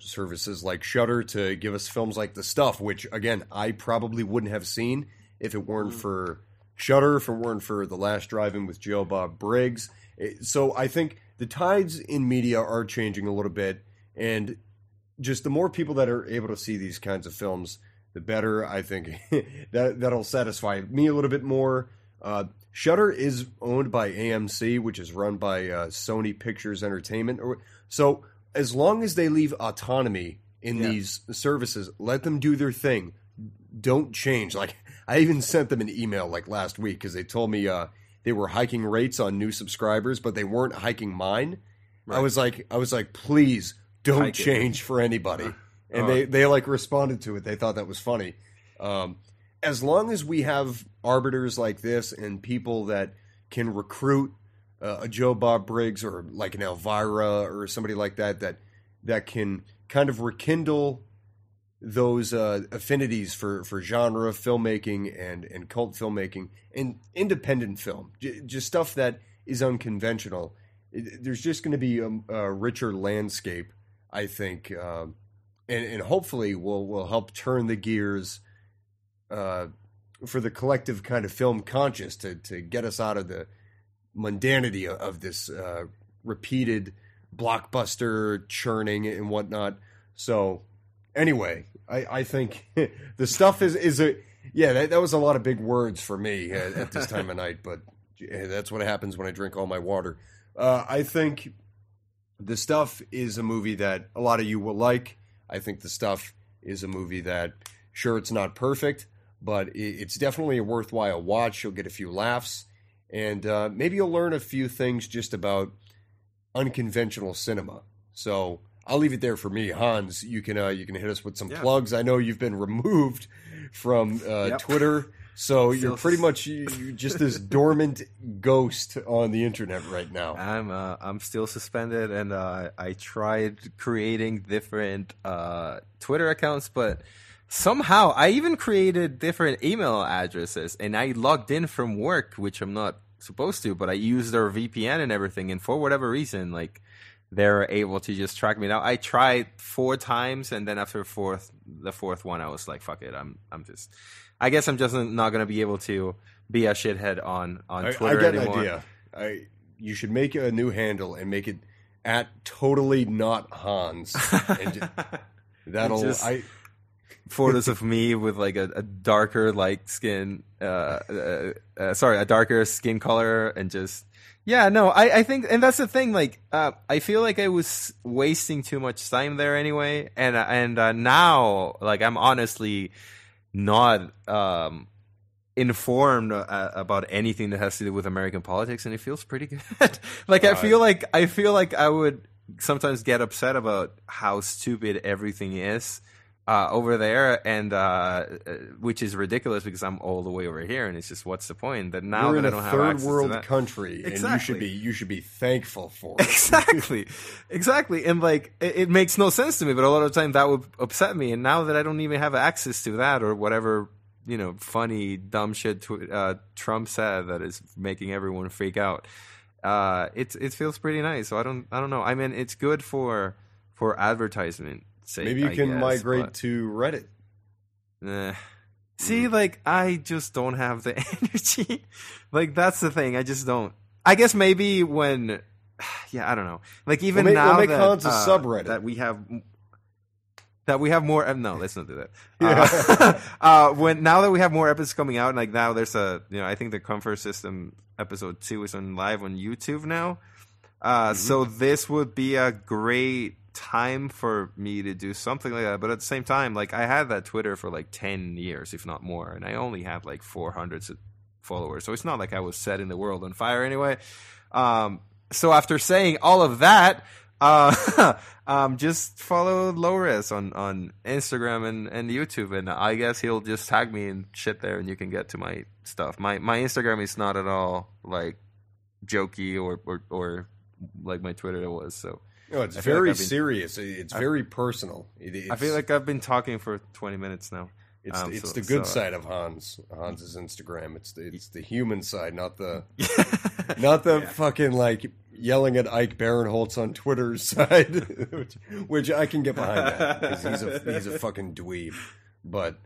services like Shudder to give us films like The Stuff, which, again, I probably wouldn't have seen if it weren't for Shudder, if it weren't for The Last Drive-In with Joe Bob Briggs. So I think the tides in media are changing a little bit, and just the more people that are able to see these kinds of films, the better. I think that'll satisfy me a little bit more. Shudder is owned by AMC, which is run by Sony Pictures Entertainment. So as long as they leave autonomy in these services, let them do their thing. Don't change. Like, I even sent them an email like last week because they told me they were hiking rates on new subscribers, but they weren't hiking mine. Right. I was like, please don't hike change it for anybody. And they like responded to it. They thought that was funny. As long as we have arbiters like this and people that can recruit a Joe Bob Briggs or like an Elvira or somebody like that can kind of rekindle those affinities for genre filmmaking and cult filmmaking and independent film, just stuff that is unconventional. There's just going to be a richer landscape, I think, and hopefully will help turn the gears for the collective kind of film conscious to get us out of the mundanity of this repeated blockbuster churning and whatnot. So anyway, I think The Stuff that was a lot of big words for me at this time of night, but that's what happens when I drink all my water. I think The Stuff is a movie that a lot of you will like. I think The Stuff is a movie that, sure, it's not perfect, but it's definitely a worthwhile watch. You'll get a few laughs, and maybe you'll learn a few things just about unconventional cinema. So I'll leave it there for me. Hans, you can hit us with some plugs. I know you've been removed from Twitter, so you're pretty much you're just this dormant ghost on the internet right now. I'm still suspended, and I tried creating different Twitter accounts, but somehow I even created different email addresses, and I logged in from work, which I'm not supposed to, but I used their VPN and everything, and for whatever reason, like, they're able to just track me down. I tried 4 times, and then after the fourth one, I was like, "Fuck it, I guess I'm just not gonna be able to be a shithead on Twitter anymore." I get an idea. You should make a new handle and make it at totally not Hans. And photos of me with like a darker skin color, and just. Yeah, no, I think, and that's the thing, like, I feel like I was wasting too much time there anyway, and now, like, I'm honestly not informed about anything that has to do with American politics, and it feels pretty good. Like, right. I feel like I would sometimes get upset about how stupid everything is over there, and which is ridiculous because I'm all the way over here, and it's just, what's the point? That now that I don't have access to that. You're in a third world country, and you should be thankful for it. Exactly. And like, it makes no sense to me, but a lot of the time that would upset me. And now that I don't even have access to that or whatever, you know, funny dumb shit Trump said that is making everyone freak out, it feels pretty nice. So I don't know. I mean, it's good for advertisement. Maybe you can migrate to Reddit. See, like, I just don't have the energy. Like, that's the thing. I just don't. I guess maybe when, I don't know. Like, even now that we have more. No, let's not do that. Now that we have more episodes coming out, like now there's I think the Comfort System episode 2 is on live on YouTube now. So this would be a great time for me to do something like that, but at the same time, like, I had that Twitter for like 10 years if not more, and I only have like 400 followers, so it's not like I was setting the world on fire anyway. So after saying all of that, Just follow Lores on Instagram and YouTube, and I guess he'll just tag me and shit there, and you can get to my stuff. My Instagram is not at all like jokey or like my Twitter was. So no, it's very serious. It's very personal. I feel like I've been talking for 20 minutes now. It's the good side of Hans's Instagram. It's the human side, not the fucking like yelling at Ike Barinholtz on Twitter's side, which I can get behind that because he's a fucking dweeb. But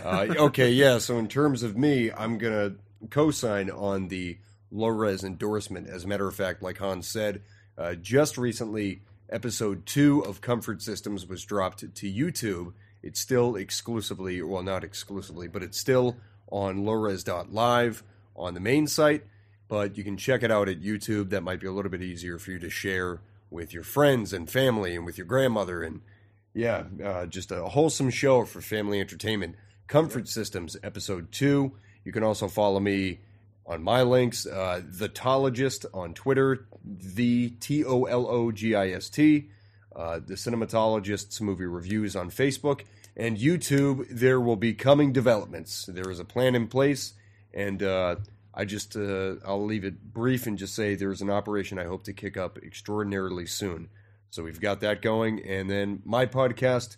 okay, yeah. So in terms of me, I'm gonna co-sign on the Lores endorsement. As a matter of fact, like Hans said, just recently, episode 2 of Comfort Systems was dropped to YouTube. It's still exclusively, well, not exclusively, but it's still on lores.live on the main site, but you can check it out at YouTube. That might be a little bit easier for you to share with your friends and family and with your grandmother. And yeah, just a wholesome show for family entertainment. Comfort Systems, episode 2. You can also follow me on my links, The Tologist on Twitter, the TOLOGIST. The Cinematologist's Movie Reviews on Facebook, and YouTube, there will be coming developments. There is a plan in place, and I'll leave it brief and just say there is an operation I hope to kick up extraordinarily soon. So we've got that going, and then my podcast,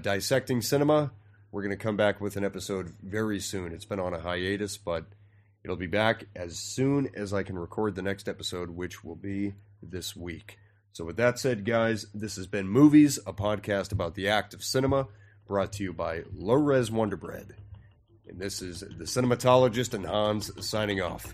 Dissecting Cinema, we're going to come back with an episode very soon. It's been on a hiatus, but it'll be back as soon as I can record the next episode, which will be this week. So with that said, guys, this has been Movies, a podcast about the act of cinema, brought to you by Lores Wonder Bread. And this is the Cinematologist and Hans signing off.